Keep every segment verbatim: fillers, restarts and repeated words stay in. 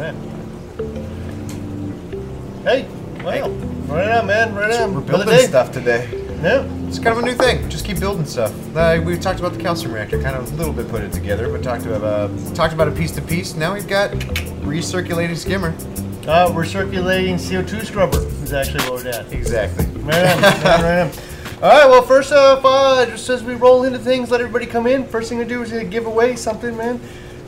Alright. Hey, well, hey. Right on, man, right on. We're building day. stuff today. Yeah. It's kind of a new thing. Just keep building stuff. Uh, we talked about the calcium reactor, kind of a little bit put it together, but talked about uh, talked about it piece to piece. Now we've got recirculating skimmer. Uh, we're circulating C O two scrubber is actually what we're at. Exactly. Right on, right on. All right, well, first off, uh, just as we roll into things, let everybody come in. First thing we do is to give away something, man.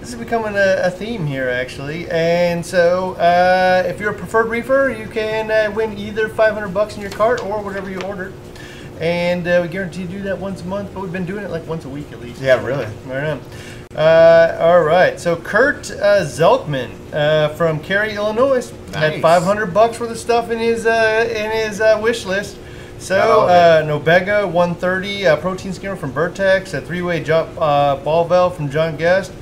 This is becoming a, a theme here, actually. And so uh, if you're a preferred reefer, you can uh, win either five hundred bucks in your cart or whatever you ordered. And uh, we guarantee to do that once a month, but we've been doing it like once a week at least. Yeah, really. Right on. Uh, all right, so Kurt uh, Zeltman uh, from Cary, Illinois, nice. Had five hundred bucks worth of stuff in his, uh, in his uh, wish list. So, uh, Nobega one thirty, uh, protein skimmer from Vertex, a three-way jump uh, ball valve from John Guest,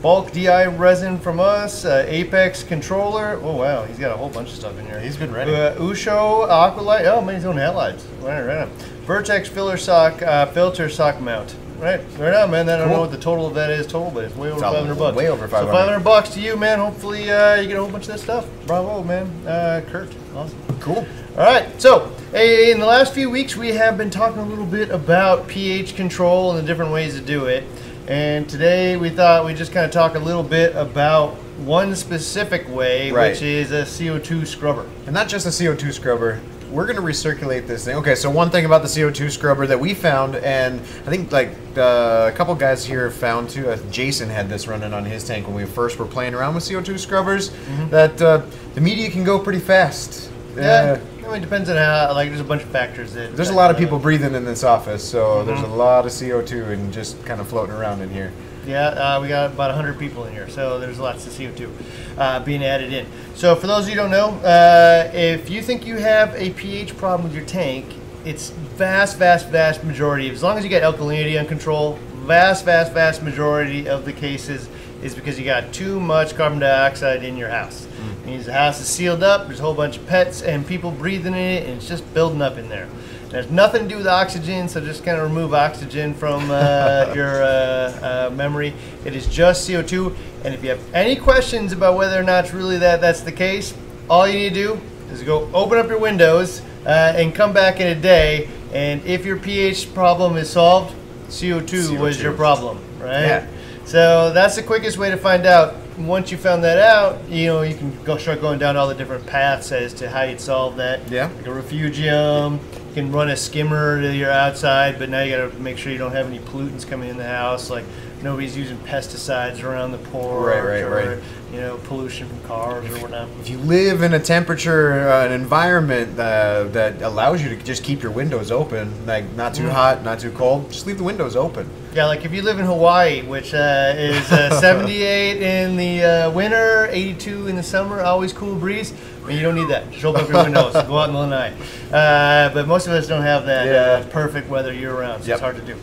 Bulk D I resin from us, uh, Apex controller. Oh, wow, he's got a whole bunch of stuff in here. He's been ready. Uh, Usho, Aqualite. Oh, man, he's doing headlights. Right, right on. Vertex filler sock, uh, filter sock mount. Right, right on, man. I don't cool. know what the total of that is total, but it's way over five hundred bucks. Way over five hundred. So five hundred bucks to you, man. Hopefully, uh, you get a whole bunch of that stuff. Bravo, man. Uh, Kurt, awesome. Cool. All right, so in the last few weeks, we have been talking a little bit about pH control and the different ways to do it. And today we thought we'd just kind of talk a little bit about one specific way, right. which is a C O two scrubber. And not just a C O two scrubber. We're going to recirculate this thing. Okay, so one thing about the C O two scrubber that we found, and I think like uh, a couple guys here found too, uh, Jason had this running on his tank when we first were playing around with C O two scrubbers, mm-hmm. that uh, the media can go pretty fast. Yeah. Uh, It depends on how, like, there's a bunch of factors that... There's a lot of people breathing in this office, so mm-hmm. there's a lot of C O two and just kind of floating around in here. Yeah, uh, we got about one hundred people in here, so there's lots of C O two uh, being added in. So for those of you who don't know, uh, if you think you have a pH problem with your tank, it's vast, vast, vast majority. As long as you got alkalinity under control, vast, vast, vast majority of the cases is because you got too much carbon dioxide in your house. Means the house is sealed up, there's a whole bunch of pets and people breathing in it, and it's just building up in there. There's nothing to do with oxygen, so just kind of remove oxygen from uh, your uh, uh, memory. It is just C O two, and if you have any questions about whether or not it's really that that's the case, all you need to do is go open up your windows uh, and come back in a day, and if your pH problem is solved, C O two, C O two was your problem, right? Yeah. So that's the quickest way to find out. Once you found that out, you know, you can go start going down all the different paths as to how you'd solve that. Yeah. Like a refugium, you can run a skimmer to your outside, but now you got to make sure you don't have any pollutants coming in the house. Like nobody's using pesticides around the porch, right, right, or right. you know, pollution from cars or whatnot. If you live in a temperature, uh, an environment uh, that allows you to just keep your windows open, like not too mm. hot, not too cold, just leave the windows open. Yeah, like if you live in Hawaii, which uh, is uh, seventy-eight in the uh, winter, eighty-two in the summer, always cool breeze. Well, you don't need that. Just open up your windows, go out in Illinois. Uh, but most of us don't have that yeah. uh, perfect weather year-round, so yep. it's hard to do.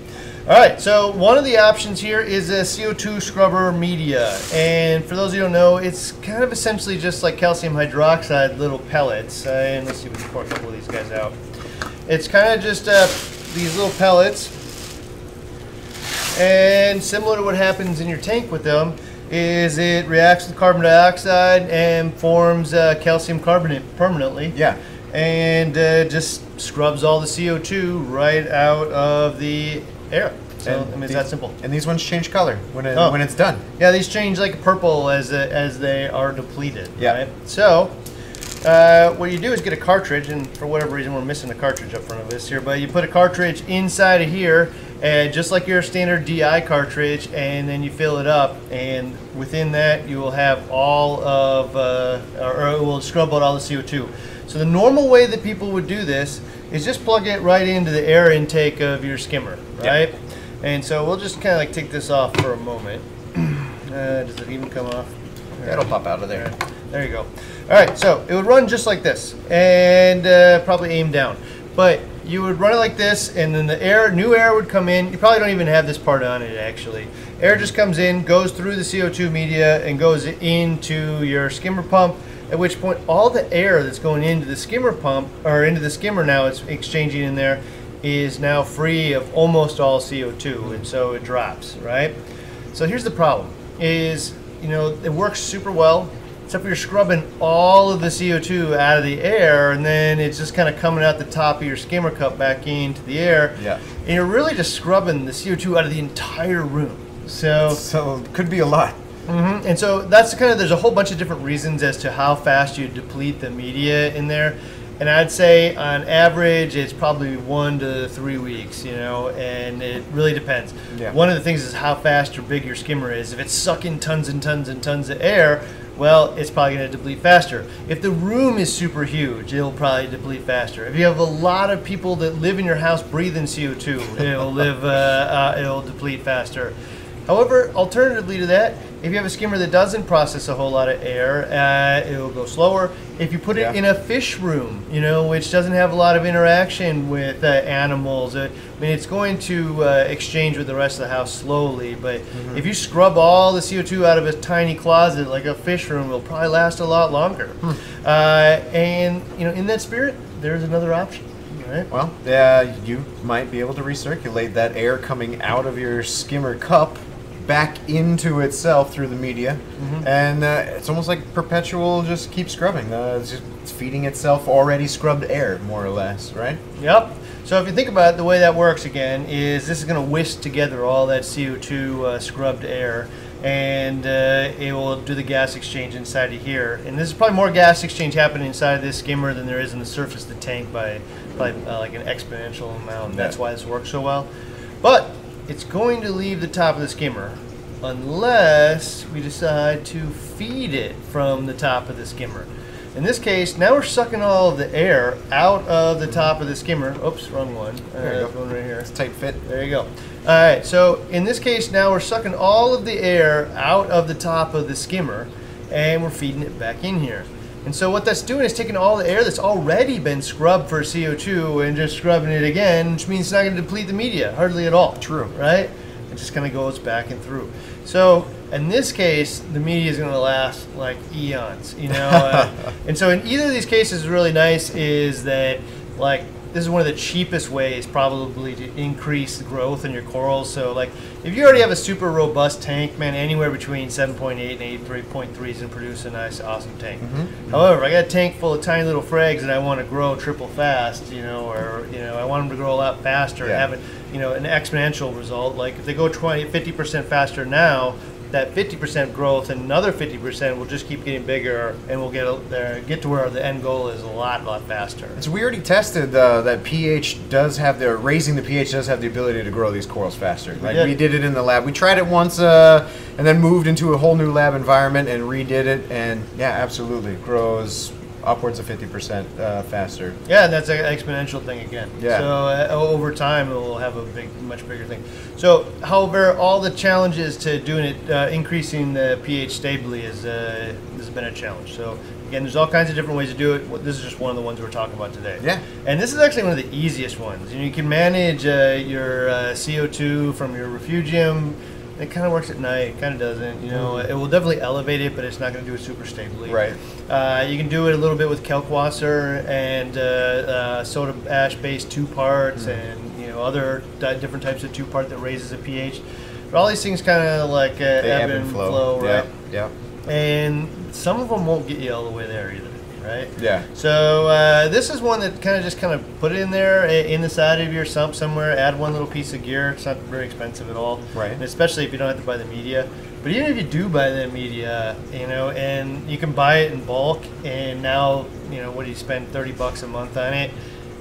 All right, so one of the options here is a C O two scrubber media. And for those of you who don't know, it's kind of essentially just like calcium hydroxide little pellets. Uh, and let's see if we can pour a couple of these guys out. It's kind of just uh, these little pellets. And similar to what happens in your tank with them, is it reacts with carbon dioxide and forms uh, calcium carbonate permanently. Yeah. And uh, just scrubs all the C O two right out of the air. So and I mean, it's these, that simple. And these ones change color when it, oh. when it's done. Yeah, these change like purple as uh, as they are depleted. Yeah. Right? So uh, what you do is get a cartridge, and for whatever reason we're missing the cartridge up front of us here, but you put a cartridge inside of here. And just like your standard D I cartridge, and then you fill it up, and within that you will have all of, uh, or it will scrub out all the C O two. So the normal way that people would do this is just plug it right into the air intake of your skimmer, right? Yep. And so we'll just kind of like take this off for a moment. Uh, does it even come off? That'll pop out of there. Right. There you go. All right, so it would run just like this, and uh, probably aim down. But you would run it like this, and then the air, new air would come in. You probably don't even have this part on it, actually. Air just comes in, goes through the C O two media, and goes into your skimmer pump, at which point all the air that's going into the skimmer pump, or into the skimmer now it's exchanging in there, is now free of almost all C O two, and so it drops, right? So here's the problem, is, you know, it works super well. except for you're scrubbing all of the C O two out of the air, and then it's just kind of coming out the top of your skimmer cup back into the air. Yeah. And you're really just scrubbing the C O two out of the entire room. So, so it could be a lot. Mm-hmm. And so that's kind of, there's a whole bunch of different reasons as to how fast you deplete the media in there. And I'd say on average, it's probably one to three weeks, you know, and it really depends. Yeah. One of the things is how fast or big your skimmer is. If it's sucking tons and tons and tons of air, well, it's probably going to deplete faster. If the room is super huge, it'll probably deplete faster. If you have a lot of people that live in your house breathing C O two, it'll, live, uh, uh, it'll deplete faster. However, alternatively to that, if you have a skimmer that doesn't process a whole lot of air, uh, it'll go slower. If you put it yeah. in a fish room, you know, which doesn't have a lot of interaction with uh, animals, uh, I mean, it's going to uh, exchange with the rest of the house slowly, but mm-hmm. if you scrub all the C O two out of a tiny closet, like a fish room, it'll probably last a lot longer. Hmm. Uh, and, you know, in that spirit, there's another option. Right. Well, uh, you might be able to recirculate that air coming out of your skimmer cup back into itself through the media, mm-hmm. and uh, it's almost like perpetual, just keep scrubbing. Uh, it's, just, it's feeding itself already scrubbed air, more or less, right? Yep. So if you think about it, the way that works again is this is going to whisk together all that C O two uh, scrubbed air, and uh, it will do the gas exchange inside of here. And this is probably more gas exchange happening inside of this skimmer than there is in the surface of the tank by, by uh, like an exponential amount. Yeah. That's why this works so well. But it's going to leave the top of the skimmer unless we decide to feed it from the top of the skimmer. In this case, now we're sucking all of the air out of the top of the skimmer. Oops, wrong one. There uh, you go. One right here. It's a tight fit. There you go. All right, so in this case, now we're sucking all of the air out of the top of the skimmer and we're feeding it back in here. And so what that's doing is taking all the air that's already been scrubbed for C O two and just scrubbing it again, which means it's not going to deplete the media hardly at all. True. Right? It just kind of goes back and through. So in this case, the media is going to last like eons, you know? uh, and so in either of these cases, really nice is that, like, this is one of the cheapest ways probably to increase the growth in your corals. So, like, if you already have a super robust tank, man, anywhere between seven point eight and eight point three is going to produce a nice, awesome tank. Mm-hmm. However, I got a tank full of tiny little frags that I want to grow triple fast, you know, or, you know, I want them to grow a lot faster yeah. and have, it, you know, an exponential result. Like, if they go twenty, fifty percent faster now, that fifty percent growth and another fifty percent will just keep getting bigger, and we'll get there, get to where the end goal is a lot, lot faster. So we already tested uh, that pH does have the raising the pH does have the ability to grow these corals faster. Like we did, we did it in the lab. We tried it once, uh, and then moved into a whole new lab environment and redid it, and yeah, absolutely grows upwards of fifty percent uh, faster. Yeah, and that's an exponential thing again. Yeah. So uh, over time, it will have a big, much bigger thing. So, however, all the challenges to doing it, uh, increasing the pH stably is uh, has been a challenge. So, again, there's all kinds of different ways to do it. This is just one of the ones we're talking about today. Yeah. And this is actually one of the easiest ones. You know, you can manage uh, your uh, C O two from your refugium. It kind of works at night, kind of doesn't, you know. It will definitely elevate it, but it's not going to do it super stably. Right. Uh, you can do it a little bit with Kalkwasser and uh, uh, soda ash-based two-parts mm. and, you know, other di different types of two-part that raises the pH. But all these things kind of like uh, ebb, ebb and flow, flow right? Yeah. yeah. And some of them won't get you all the way there either. Right? Yeah. So uh, this is one that kind of just kind of put it in there, in the side of your sump somewhere, add one little piece of gear. It's not very expensive at all. Right. And especially if you don't have to buy the media. But even if you do buy the media, you know, and you can buy it in bulk, and now, you know, what do you spend, thirty bucks a month on it?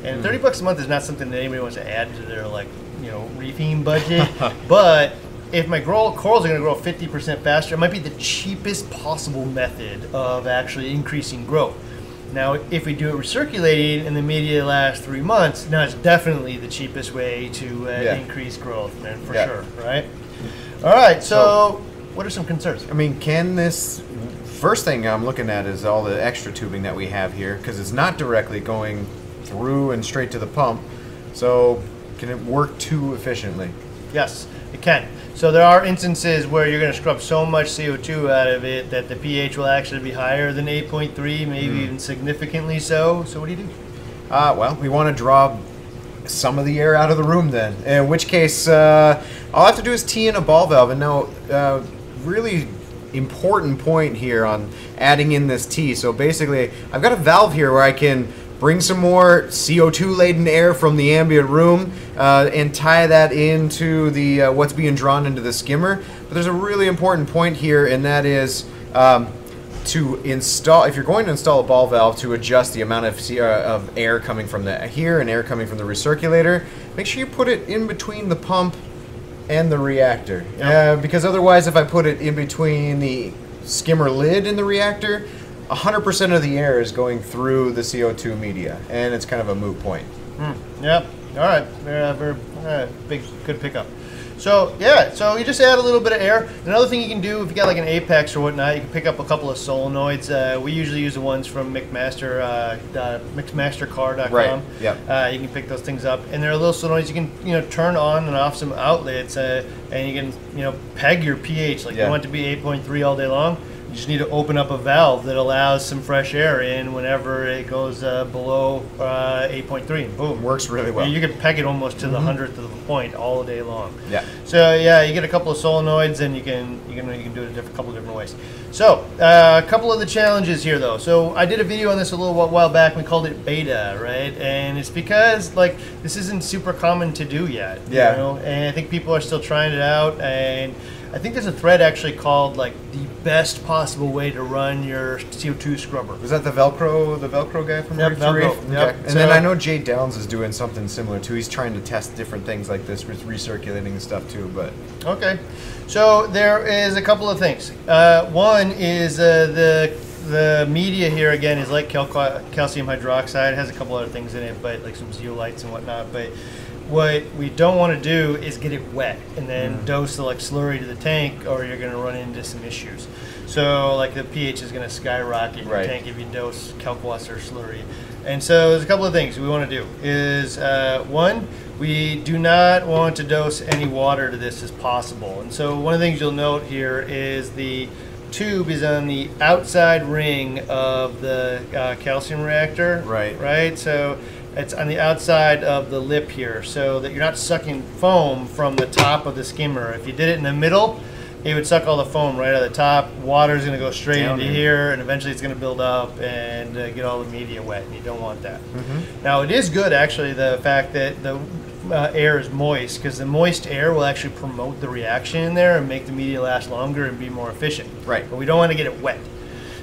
And mm. thirty bucks a month is not something that anybody wants to add to their, like, you know, reefing budget. But if my grow, corals are going to grow fifty percent faster, it might be the cheapest possible method of actually increasing growth. Now, if we do it recirculating and the media lasts three months, now it's definitely the cheapest way to uh, yeah. increase growth, man, for yeah. sure, right? All right, so, so what are some concerns? I mean, can this, first thing I'm looking at is all the extra tubing that we have here, because it's not directly going through and straight to the pump, so can it work too efficiently? Yes, it can. So there are instances where you're going to scrub so much C O two out of it that the pH will actually be higher than eight point three, maybe mm. even significantly so. So what do you do? Uh, well, we want to draw some of the air out of the room then, in which case uh, all I have to do is tee in a ball valve. And now uh, really important point here on adding in this T. So basically, I've got a valve here where I can bring some more C O two laden air from the ambient room uh, and tie that into the uh, what's being drawn into the skimmer. But there's a really important point here, and that is um, to install, if you're going to install a ball valve, to adjust the amount of, uh, of air coming from the here and air coming from the recirculator, make sure you put it in between the pump and the reactor. Yep. Uh, because otherwise, if I put it in between the skimmer lid and the reactor, one hundred percent of the air is going through the C O two media, and it's kind of a moot point. Mm. Yep. All right. Very, very, very big, good pickup. So yeah, so you just add a little bit of air. Another thing you can do if you got like an Apex or whatnot, you can pick up a couple of solenoids. Uh, we usually use the ones from McMaster, uh, McMaster Car dot com. Right. Yeah. Uh, you can pick those things up, and there are little solenoids you can you know turn on and off some outlets, uh, and you can you know peg your pH. Like yeah. you want it to be eight point three all day long. You just need to open up a valve that allows some fresh air in whenever it goes uh, below uh, eight point three. Boom. Works really well. You, you can peg it almost to mm-hmm. the hundredth of a point all day long. Yeah. So yeah, you get a couple of solenoids, and you can you can you can do it a different, couple of different ways. So uh, a couple of the challenges here though. So I did a video on this a little while back. We called it beta, right? And it's because like this isn't super common to do yet. Yeah. You know? And I think people are still trying it out, and I think there's a thread actually called like the best possible way to run your C O two scrubber. Was that the Velcro, the Velcro guy from yep, Velcro? Yep. Okay. And so, then I know Jay Downs is doing something similar too. He's trying to test different things like this, with recirculating stuff too. But okay, so there is a couple of things. Uh, one is uh, the the media here again is like cal calcium hydroxide. It has a couple other things in it, but like some zeolites and whatnot. But what we don't want to do is get it wet and then mm. dose the like slurry to the tank, or you're going to run into some issues. So like the pH is going to skyrocket in right. your tank if you dose Kalkwasser slurry. And so there's a couple of things we want to do is uh, one, we do not want to dose any water to this as possible. And so one of the things you'll note here is the tube is on the outside ring of the uh, calcium reactor. Right. Right. So it's on the outside of the lip here, so that you're not sucking foam from the top of the skimmer. If you did it in the middle, it would suck all the foam right out of the top. Water's going to go straight down into in. here, and eventually it's going to build up and uh, get all the media wet, and you don't want that. Mm-hmm. Now, it is good, actually, the fact that the uh, air is moist, because the moist air will actually promote the reaction in there and make the media last longer and be more efficient. Right. But we don't want to get it wet.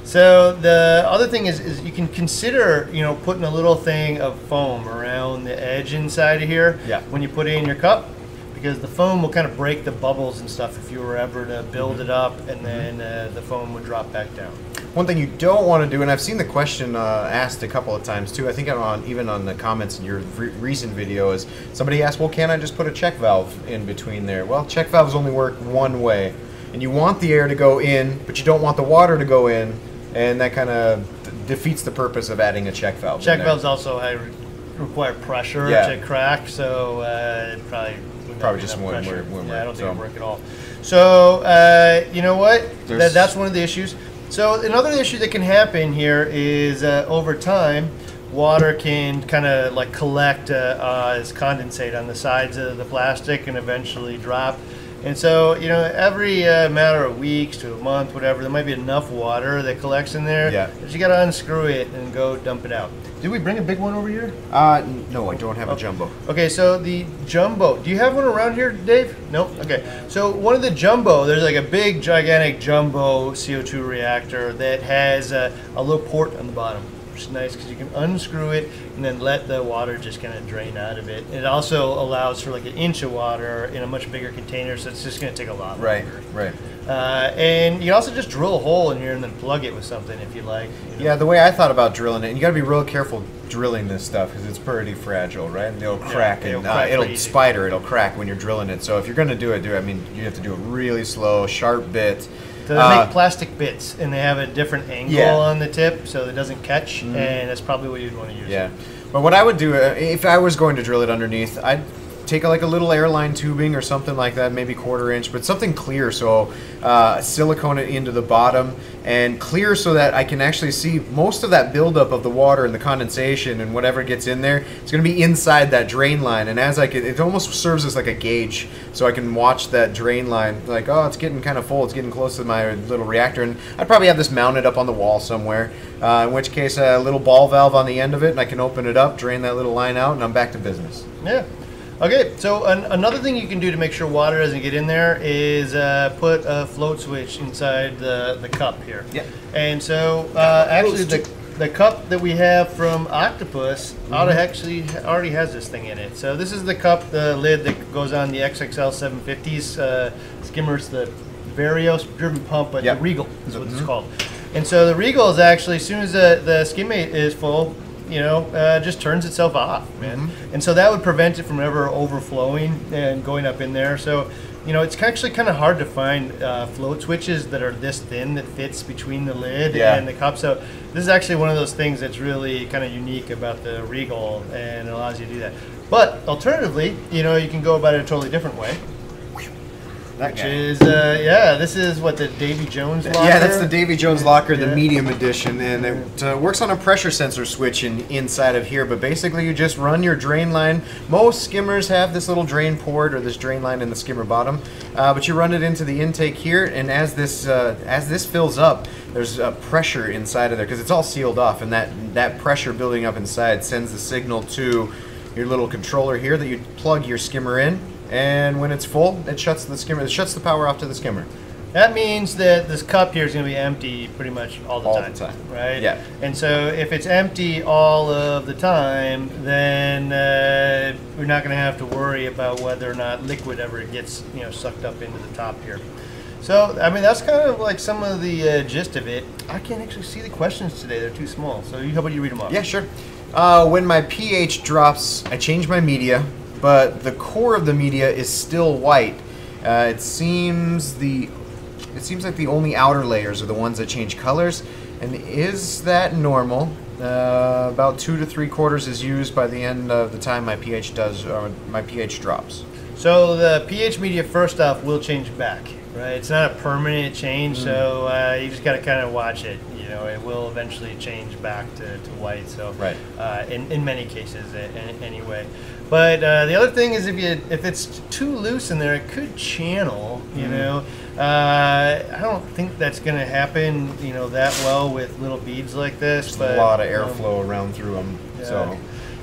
So the other thing is, is you can consider, you know, putting a little thing of foam around the edge inside of here yeah. when you put it in your cup, because the foam will kind of break the bubbles and stuff if you were ever to build it up, and then uh, the foam would drop back down. One thing you don't want to do, and I've seen the question uh, asked a couple of times too, I think on, even on the comments in your re recent video, is somebody asked, well, can I just put a check valve in between there? Well, check valves only work one way, and you want the air to go in, but you don't want the water to go in. And that kind of defeats the purpose of adding a check valve. Check valves also re require pressure yeah. to crack, so uh, it probably probably just wouldn't work. Yeah, I don't think so. It would work at all. So uh, you know what? That, that's one of the issues. So another issue that can happen here is uh, over time, water can kind of like collect uh, uh, as condensate on the sides of the plastic and eventually drop. And so, you know, every uh, matter of weeks to a month, whatever, there might be enough water that collects in there. Yeah. But you got to unscrew it and go dump it out. Did we bring a big one over here? Uh, no, I don't have okay. a jumbo. Okay, so the jumbo. Do you have one around here, Dave? Nope. Okay. So one of the jumbo, there's like a big, gigantic jumbo C O two reactor that has a, a little port on the bottom, which is nice because you can unscrew it and then let the water just kind of drain out of it. It also allows for like an inch of water in a much bigger container, so it's just going to take a lot right, longer. Right, right. Uh, and you can also just drill a hole in here and then plug it with something if you like. You know. Yeah, the way I thought about drilling it, and you got to be real careful drilling this stuff because it's pretty fragile, right? And it'll crack yeah, and it'll, uh, it'll spider, it'll crack when you're drilling it. So if you're going to do it, do I mean, you have to do a really slow, sharp bit. So they uh, make plastic bits, and they have a different angle yeah. on the tip, so it doesn't catch, mm-hmm. and that's probably what you'd want to use. Yeah, but what I would do, uh, if I was going to drill it underneath, I'd take a, like a little airline tubing or something like that, maybe quarter inch, but something clear, so uh, silicone it into the bottom and clear so that I can actually see most of that buildup of the water and the condensation and whatever gets in there. It's going to be inside that drain line, and as I can, it almost serves as like a gauge, so I can watch that drain line like, oh, it's getting kind of full, it's getting close to my little reactor, and I'd probably have this mounted up on the wall somewhere, uh, in which case a little ball valve on the end of it, and I can open it up, drain that little line out, and I'm back to business. Yeah. Okay, so an, another thing you can do to make sure water doesn't get in there is uh, put a float switch inside the, the cup here. Yeah. And so uh, actually the, the cup that we have from Octopus mm-hmm. ought to actually already has this thing in it. So this is the cup, the lid that goes on the X X L seven fifties, uh, skimmers the Vario driven pump, but yep. the Regal is what mm-hmm. it's called. And so the Regal is actually, as soon as the, the skimmate is full, you know, uh, just turns itself off, man. Mm-hmm. And so that would prevent it from ever overflowing and going up in there. So, you know, it's actually kind of hard to find uh, float switches that are this thin that fits between the lid yeah. and the cup. So this is actually one of those things that's really kind of unique about the Regal and allows you to do that. But alternatively, you know, you can go about it a totally different way. That Which guy. is, uh, yeah, this is what, the Davy Jones locker? Yeah, that's the Davy Jones locker, the yeah. medium edition, and it uh, works on a pressure sensor switch in, inside of here, but basically you just run your drain line. Most skimmers have this little drain port or this drain line in the skimmer bottom, uh, but you run it into the intake here, and as this, uh, as this fills up, there's a pressure inside of there, because it's all sealed off, and that, that pressure building up inside sends the signal to your little controller here that you plug your skimmer in. And when it's full, it shuts the skimmer. It shuts the power off to the skimmer. That means that this cup here is going to be empty pretty much all the all time. All the time, right? Yeah. And so if it's empty all of the time, then uh, we're not going to have to worry about whether or not liquid ever gets, you know, sucked up into the top here. So I mean, that's kind of like some of the uh, gist of it. I can't actually see the questions today; they're too small. So how about you read them off? Yeah, sure. Uh, when my pH drops, I change my media, but the core of the media is still white. Uh, it seems the, it seems like the only outer layers are the ones that change colors. And is that normal? Uh, about two to three quarters is used by the end of the time my pH does, or my pH drops. So the pH media, first off, will change back, right? It's not a permanent change, mm. so uh, you just got to kind of watch it. You know, it will eventually change back to, to white. So right. uh, in in many cases, anyway. But uh, the other thing is, if you if it's too loose in there, it could channel. You mm-hmm. know, uh, I don't think that's going to happen, you know, that well with little beads like this. Just but a lot of airflow um, around through them. Yeah. So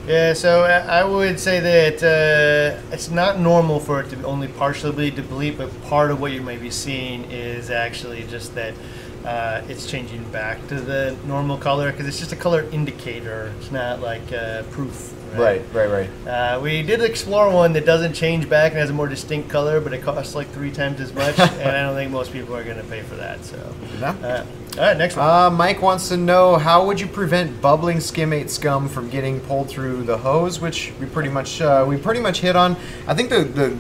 yeah, so I would say that uh, it's not normal for it to only partially deplete, but part of what you may be seeing is actually just that. Uh, it's changing back to the normal color because it's just a color indicator. It's not like uh, proof. Right, right, right. right. Uh, we did explore one that doesn't change back and has a more distinct color, but it costs like three times as much, and I don't think most people are going to pay for that. So, uh, all right, next one. Uh, Mike wants to know, how would you prevent bubbling skimmate scum from getting pulled through the hose, which we pretty much uh, we pretty much hit on. I think the the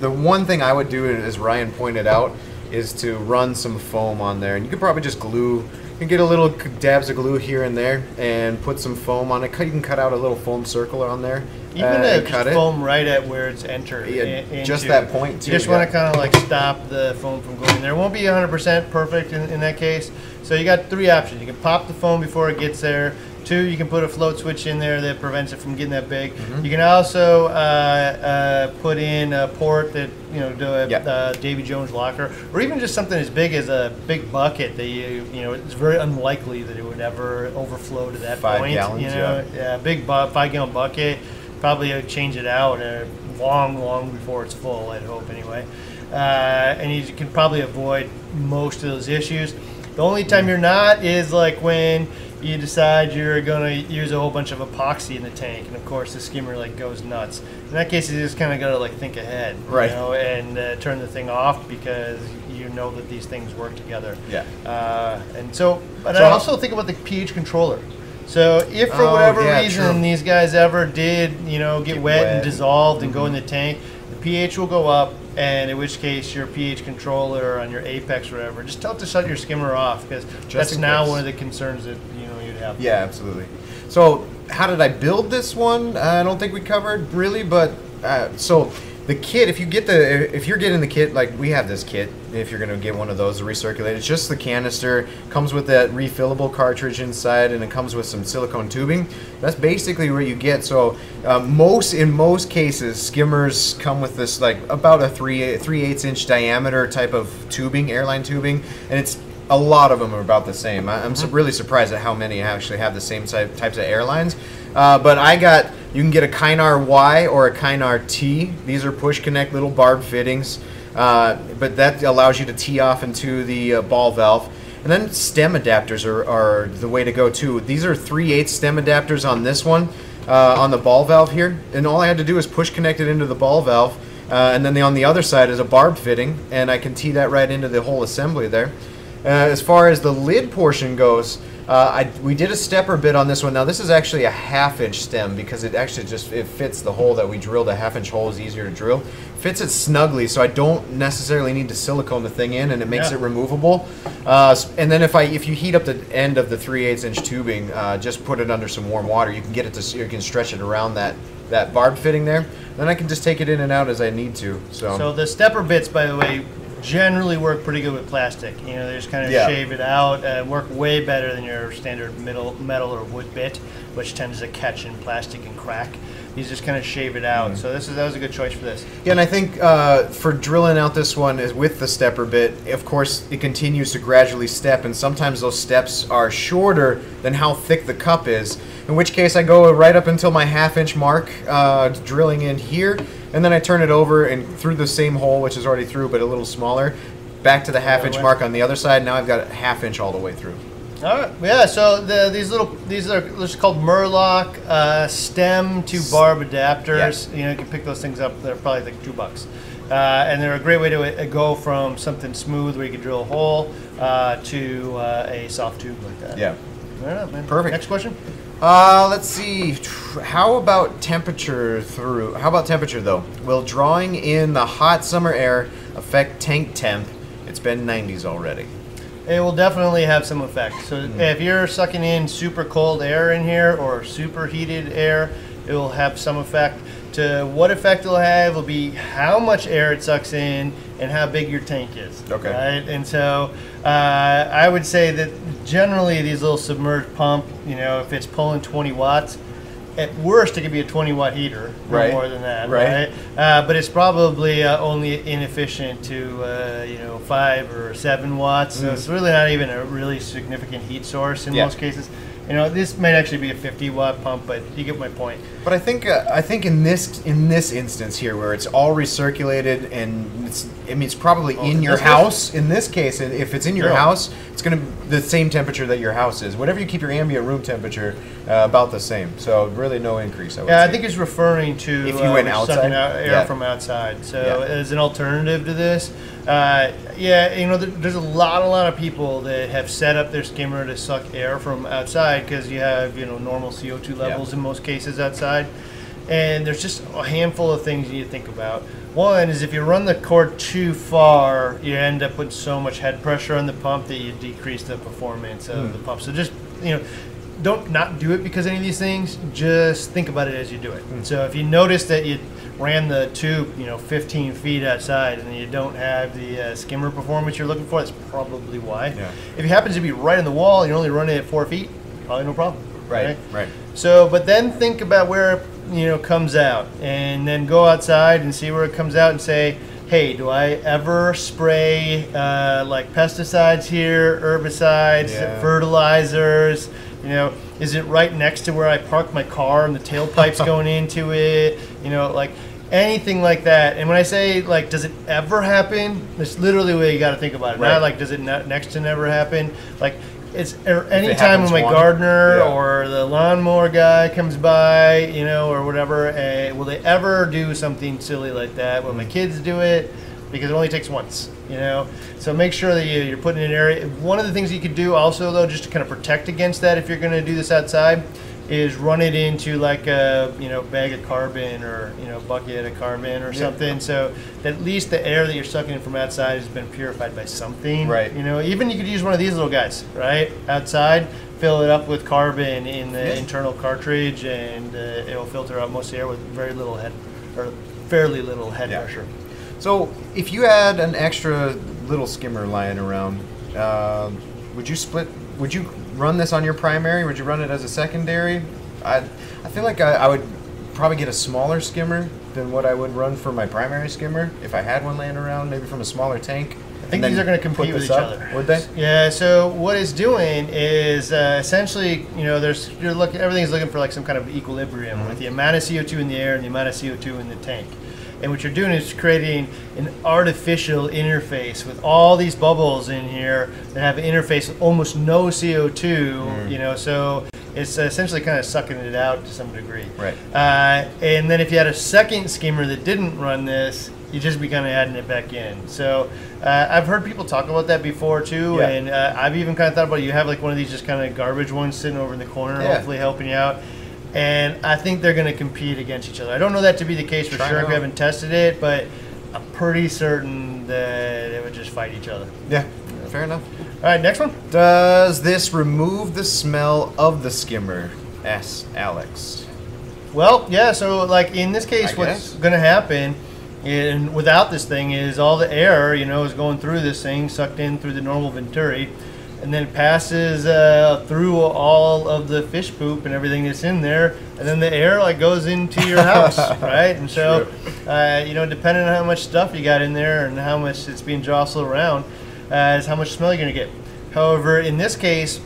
the one thing I would do, as Ryan pointed out, is to run some foam on there, and you could probably just glue. You can get a little dabs of glue here and there, and put some foam on it. You can cut out a little foam circle on there. Even uh, and cut it. foam right at where it's entered. Yeah, in, just into. that point too. You just yeah. want to kind of like stop the foam from going there. It won't be one hundred percent perfect in, in that case. So you got three options. You can pop the foam before it gets there. Two, you can put a float switch in there that prevents it from getting that big. Mm-hmm. You can also uh, uh, put in a port that, you know, do a yeah. uh, Davy Jones locker, or even just something as big as a big bucket that you, you know, it's very unlikely that it would ever overflow to that five point. Gallons, you know, yeah. yeah, a big bu five gallon bucket, probably change it out uh, long, long before it's full, I'd hope anyway. Uh, and you can probably avoid most of those issues. The only time mm-hmm. you're not is like when you decide you're going to use a whole bunch of epoxy in the tank, and of course the skimmer like goes nuts. In that case, you just kind of got to like think ahead, right? You know, and uh, turn the thing off because you know that these things work together. Yeah. Uh, and so, but so I also think about the pH controller. So if for oh, whatever yeah, reason true. these guys ever did, you know, get, get wet, wet and dissolved mm-hmm. and go in the tank, the pH will go up. And in which case your pH controller on your Apex or whatever, just tell it to shut your skimmer off, because that's now one of the concerns that, you know, you'd have. Yeah, absolutely. So how did I build this one? I don't think we covered really, but uh, so the kit, if you get the, if you're getting the kit, like we have this kit, if you're gonna get one of those to recirculate, it's just the canister, comes with that refillable cartridge inside, and it comes with some silicone tubing. That's basically what you get. So uh, most, in most cases, skimmers come with this like about a three three eighths inch diameter type of tubing, airline tubing, and it's a lot of them are about the same. I, I'm su- really surprised at how many actually have the same type types of airlines. Uh, but I got. You can get a Kynar Y or a Kynar T. These are push-connect little barb fittings, uh, but that allows you to tee off into the uh, ball valve. And then stem adapters are, are the way to go too. These are three eighths stem adapters on this one, uh, on the ball valve here. And all I had to do is push-connect it into the ball valve, uh, and then the, on the other side is a barb fitting, and I can tee that right into the whole assembly there. Uh, as far as the lid portion goes, Uh, I, we did a stepper bit on this one. Now this is actually a half inch stem because it actually just, it fits the hole that we drilled. A half inch hole is easier to drill. Fits it snugly, so I don't necessarily need to silicone the thing in, and it makes yeah. it removable. Uh, and then if I, if you heat up the end of the three eighths inch tubing, uh, just put it under some warm water. You can get it to, you can stretch it around that, that barb fitting there. Then I can just take it in and out as I need to. So, so the stepper bits, by the way, generally work pretty good with plastic. You know, they just kind of yeah. shave it out, uh, work way better than your standard metal, metal or wood bit, which tends to catch in plastic and crack. You just kind of shave it out. Mm-hmm. So this is, that was a good choice for this. Yeah, and I think uh, for drilling out this one is with the stepper bit, of course, it continues to gradually step, and sometimes those steps are shorter than how thick the cup is, in which case I go right up until my half-inch mark, uh, drilling in here, and then I turn it over and through the same hole, which is already through, but a little smaller, back to the half-inch mark on the other side. Now I've got a half-inch all the way through. All right. Yeah. So the, these little, these are just called Murloc uh, stem to barb adapters. Yeah. You know, you can pick those things up. They're probably like two bucks, uh, and they're a great way to uh, go from something smooth where you can drill a hole uh, to uh, a soft tube like that. Yeah. All right, man. Perfect. Next question. Uh, let's see. How about temperature through? How about temperature though? Will drawing in the hot summer air affect tank temp? It's been nineties already. It will definitely have some effect. So mm-hmm. if you're sucking in super cold air in here or super heated air, it will have some effect. To what effect it'll have will be how much air it sucks in and how big your tank is. Okay. Right? And so uh, I would say that generally these little submerged pump, you know, if it's pulling twenty watts, at worst it could be a twenty watt heater, no right. more than that, right? right? Uh, but it's probably uh, only inefficient to uh, you know five or seven watts. Mm-hmm. So it's really not even a really significant heat source in yeah. most cases. You know, this might actually be a fifty watt pump, but you get my point. But I think uh, I think in this in this instance here, where it's all recirculated and it's, I mean, it's probably oh, in your house. Case? In this case, if it's in your yeah. house, it's going to be the same temperature that your house is. Whatever you keep your ambient room temperature, uh, about the same. So really no increase, I would Yeah, say. I think he's referring to if you uh, went outside, out air yeah. from outside. So yeah. as an alternative to this, uh, yeah, you know, th- there's a lot, a lot of people that have set up their skimmer to suck air from outside because you have, you know, normal C O two levels yeah. in most cases outside. And there's just a handful of things you need to think about. One is if you run the cord too far, you end up with so much head pressure on the pump that you decrease the performance of mm. the pump. So just, you know, don't not do it because of any of these things. Just think about it as you do it. Mm. So if you notice that you ran the tube, you know, fifteen feet outside and you don't have the uh, skimmer performance you're looking for, that's probably why. Yeah. If it happens to be right on the wall and you're only running it at four feet, probably no problem. Right, right, right. So, but then think about where, you know, comes out, and then go outside and see where it comes out and say, hey, do I ever spray uh, like pesticides here, herbicides, yeah. fertilizers? You know, is it right next to where I park my car and the tailpipe's going into it? You know, like anything like that. And when I say, like, does it ever happen? That's literally the way you got to think about it. Right. Not like, does it not next to never happen? Like, it's any time when my one. gardener yeah. or the lawnmower guy comes by, you know, or whatever, uh, will they ever do something silly like that? Will mm-hmm. my kids do it? Because it only takes once, you know? So make sure that you, you're putting in an area. One of the things you could do also, though, just to kind of protect against that if you're going to do this outside, is run it into like a, you know, bag of carbon or, you know, bucket of carbon or yeah. something. So at least the air that you're sucking in from outside has been purified by something. Right. You know, even you could use one of these little guys, right? Outside, fill it up with carbon in the yeah. internal cartridge, and uh, it'll filter out most of the air with very little head or fairly little head yeah. pressure. So if you had an extra little skimmer lying around, uh, would you split, would you run this on your primary? Would you run it as a secondary? I, I feel like I, I would probably get a smaller skimmer than what I would run for my primary skimmer if I had one laying around, maybe from a smaller tank. I think these are going to compete with each up, other. Would they? Yeah. So what it's doing is uh, essentially, you know, there's you're looking, everything's looking for like some kind of equilibrium mm-hmm. with the amount of C O two in the air and the amount of C O two in the tank. And what you're doing is creating an artificial interface with all these bubbles in here that have an interface with almost no C O two. Mm-hmm. You know, so it's essentially kind of sucking it out to some degree. Right. Uh, and then if you had a second skimmer that didn't run this, you just be kind of adding it back in. So uh, I've heard people talk about that before too, yeah. and uh, I've even kind of thought about it. You have like one of these just kind of garbage ones sitting over in the corner, yeah. hopefully helping you out. And I think they're going to compete against each other. I don't know that to be the case for Try sure. We haven't tested it, but I'm pretty certain that they would just fight each other. Yeah, yeah. Fair enough. All right, next one. Does this remove the smell of the skimmer? Asks Alex. Well, yeah. So like in this case, I what's going to happen? And without this thing is all the air, you know, is going through this thing, sucked in through the normal venturi, and then it passes uh, through all of the fish poop and everything that's in there, and then the air like goes into your house, right? And so, uh, you know, depending on how much stuff you got in there and how much it's being jostled around, uh, is how much smell you're gonna get. However, in this case,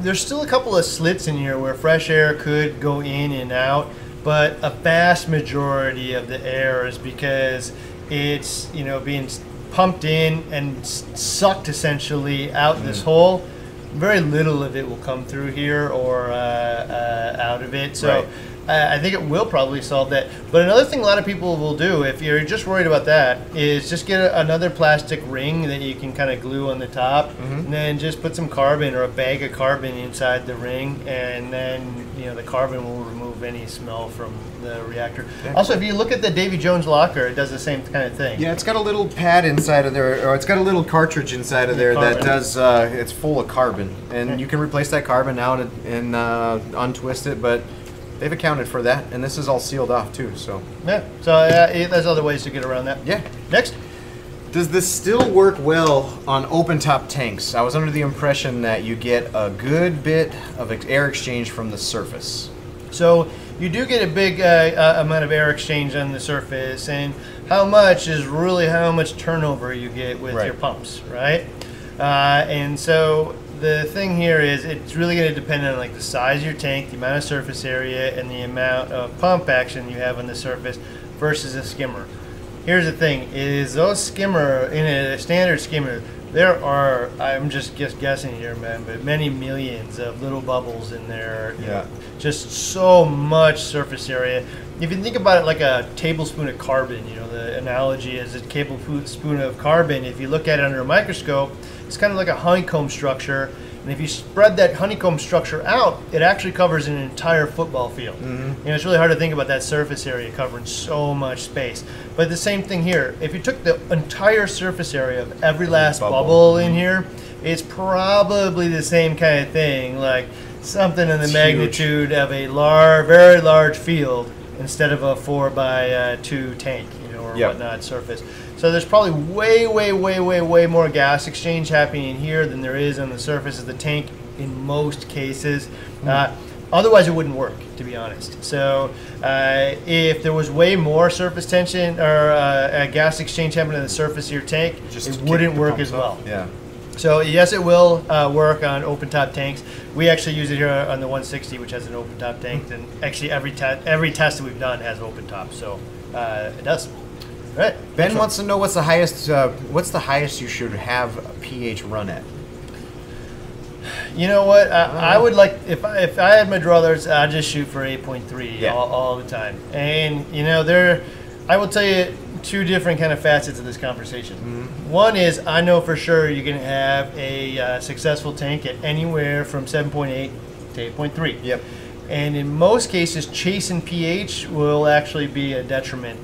there's still a couple of slits in here where fresh air could go in and out. But a vast majority of the air is because it's, you know, being pumped in and sucked essentially out mm. this hole. Very little of it will come through here or uh, uh, out of it. So right. uh, I think it will probably solve that. But another thing a lot of people will do if you're just worried about that is just get a, another plastic ring that you can kind of glue on the top mm-hmm. and then just put some carbon or a bag of carbon inside the ring, and then, you know, the carbon will remove any smell from the reactor. Yeah. Also, if you look at the Davy Jones locker, it does the same kind of thing. Yeah, it's got a little pad inside of there, or it's got a little cartridge inside of there carbon. that does, uh, it's full of carbon. And okay. you can replace that carbon out and, and uh, untwist it, but they've accounted for that. And this is all sealed off too, so. Yeah, so uh, it, there's other ways to get around that. Yeah. Next. Does this still work well on open top tanks? I was under the impression that you get a good bit of air exchange from the surface. So you do get a big uh, uh, amount of air exchange on the surface, and how much is really how much turnover you get with right. your pumps, right? Uh, and so the thing here is it's really going to depend on like the size of your tank, the amount of surface area, and the amount of pump action you have on the surface versus a skimmer. Here's the thing: is those skimmer in a standard skimmer, there are, I'm just just guessing here, man, but many millions of little bubbles in there. You yeah. know, just so much surface area. If you think about it like a tablespoon of carbon, you know, the analogy is a tablespoon of carbon. If you look at it under a microscope, it's kind of like a honeycomb structure. And if you spread that honeycomb structure out, it actually covers an entire football field. Mm-hmm. You know, it's really hard to think about that surface area covering so much space. But the same thing here. If you took the entire surface area of every last bubble, bubble in here, it's probably the same kind of thing, like something in the it's magnitude huge. of a lar very large field instead of a four by uh, two tank, you know, or yep. whatnot surface. So there's probably way, way, way, way, way more gas exchange happening here than there is on the surface of the tank in most cases. Mm. Uh, otherwise, it wouldn't work, to be honest. So uh, if there was way more surface tension or uh, gas exchange happening on the surface of your tank, Just it wouldn't work as well. Up. Yeah. So yes, it will uh, work on open top tanks. We actually use it here on the one sixty, which has an open top tank. And actually, every every test that we've done has open top, so uh, it does. Right. Ben sure. wants to know what's the highest. Uh, what's the highest you should have a pH run at? You know what? I, I would like if I, if I had my druthers, I'd just shoot for eight point three yeah. all, all the time. And you know, there, I will tell you two different kind of facets of this conversation. Mm-hmm. One is I know for sure you're going to have a uh, successful tank at anywhere from seven point eight to eight point three. Yep. And in most cases, chasing pH will actually be a detriment.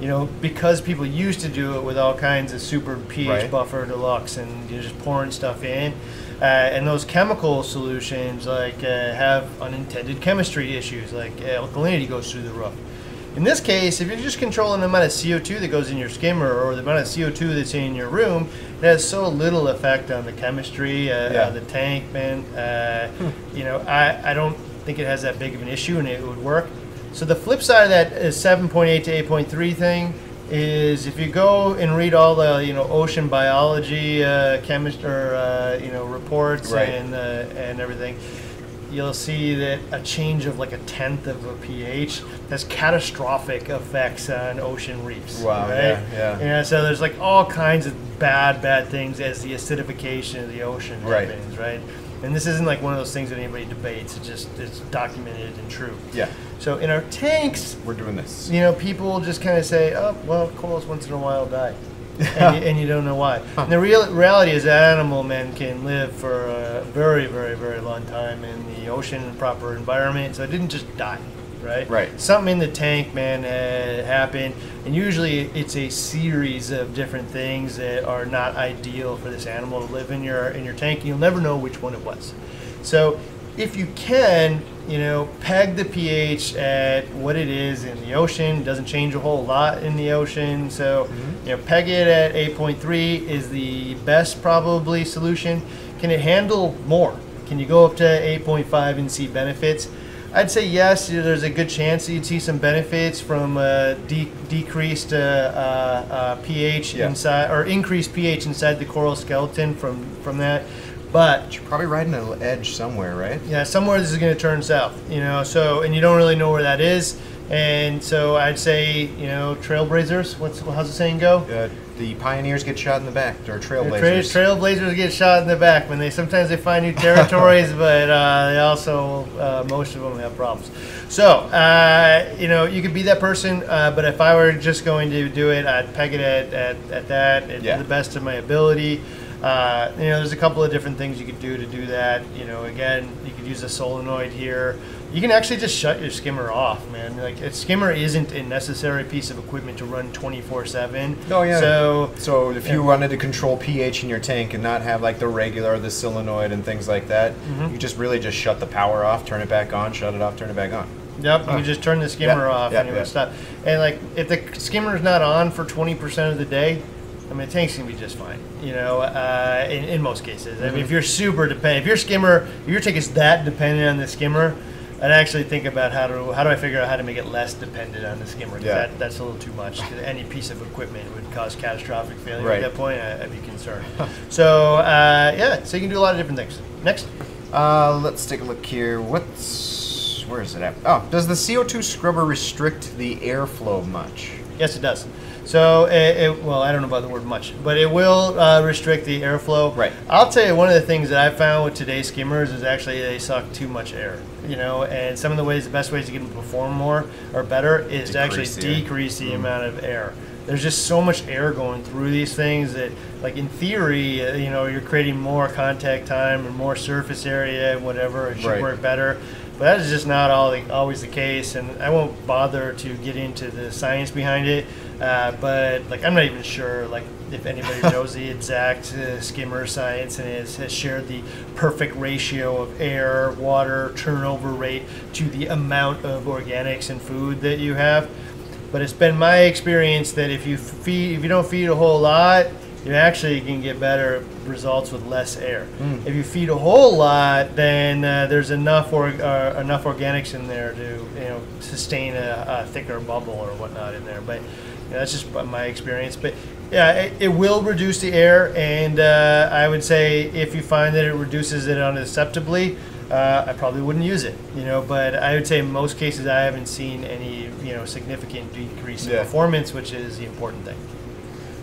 You know, because people used to do it with all kinds of super pH right. buffer deluxe, and you're just pouring stuff in. Uh, and those chemical solutions like uh, have unintended chemistry issues, like alkalinity goes through the roof. In this case, if you're just controlling the amount of C O two that goes in your skimmer or the amount of C O two that's in your room, it has so little effect on the chemistry, uh, yeah. uh, the tank, man. Uh, hmm. You know, I, I don't think it has that big of an issue, and it would work. So the flip side of that is seven point eight to eight point three thing is if you go and read all the, you know, ocean biology, uh, chemist or, uh, you know, reports right. and, uh, and everything, you'll see that a change of like a tenth of a pH has catastrophic effects on ocean reefs. Wow, right? yeah, yeah. Yeah, so there's like all kinds of bad, bad things as the acidification of the ocean right. happens, right? And this isn't like one of those things that anybody debates. It's just, it's documented and true. Yeah. So in our tanks, we're doing this. You know, people just kind of say, oh, well, corals once in a while die. and, you, and you don't know why. Huh. And the real reality is that animal men can live for a very, very, very long time in the ocean and proper environment, so it didn't just die, right? Right. Something in the tank, man, uh, happened, and usually it's a series of different things that are not ideal for this animal to live in your in your tank. You'll never know which one it was. So if you can, you know, peg the pH at what it is in the ocean. Doesn't change a whole lot in the ocean. So, mm-hmm. you know, peg it at eight point three is the best probably solution. Can it handle more? Can you go up to eight point five and see benefits? I'd say yes, there's a good chance that you'd see some benefits from uh, de decreased uh, uh, uh, pH yeah. inside, or increased pH inside the coral skeleton from, from that. But you're probably riding an edge somewhere, right? Yeah, somewhere this is going to turn south, you know, so, and you don't really know where that is. And so I'd say, you know, trailblazers, what's, how's the saying go? Uh, the pioneers get shot in the back, or trailblazers. Tra trailblazers get shot in the back when they, sometimes they find new territories, but uh, they also, uh, most of them have problems. So, uh, you know, you could be that person, uh, but if I were just going to do it, I'd peg it at, at, at that, at yeah. the best of my ability. Uh, you know, there's a couple of different things you could do to do that. You know, again, you could use a solenoid here. You can actually just shut your skimmer off, man. Like, a skimmer isn't a necessary piece of equipment to run twenty-four seven. Oh, yeah. So, so if yeah. you wanted to control pH in your tank and not have, like, the regular or the solenoid and things like that, mm-hmm. you just really just shut the power off, turn it back on, shut it off, turn it back on. Yep, you uh, just turn the skimmer yeah, off yeah, and it yeah. would stop. And, like, if the skimmer's not on for twenty percent of the day, I mean, the tank's gonna be just fine, you know, uh, in, in most cases. I mm-hmm. mean, if you're super dependent, if your skimmer, if your tank is that dependent on the skimmer, I'd actually think about how to, how do I figure out how to make it less dependent on the skimmer? Because yeah. that, that's a little too much. Any piece of equipment would cause catastrophic failure right. at that point. I, I'd be concerned. So, uh, yeah, so you can do a lot of different things. Next. Uh, let's take a look here. What's, where is it at? Oh, does the C O two scrubber restrict the airflow much? Yes, it does. So, it, it, well, I don't know about the word much, but it will uh, restrict the airflow. Right. I'll tell you, one of the things that I found with today's skimmers is actually they suck too much air, you know, and some of the ways, the best ways to get them to perform more or better is decrease to actually the decrease the mm. amount of air. There's just so much air going through these things that, like, in theory, uh, you know, you're creating more contact time and more surface area and whatever. It should right. work better. But that is just not all the, always the case, and I won't bother to get into the science behind it. Uh, but, like, I'm not even sure, like, if anybody knows the exact uh, skimmer science and has, has shared the perfect ratio of air, water, turnover rate to the amount of organics and food that you have. But it's been my experience that if you feed, if you don't feed a whole lot, you actually can get better results with less air. Mm. If you feed a whole lot, then uh, there's enough or, uh, enough organics in there to, you know, sustain a, a thicker bubble or whatnot in there. But you know, that's just my experience. But yeah, it, it will reduce the air, and uh, I would say if you find that it reduces it unacceptably, uh, I probably wouldn't use it. You know, but I would say in most cases I haven't seen any, you know, significant decrease in yeah. performance, which is the important thing.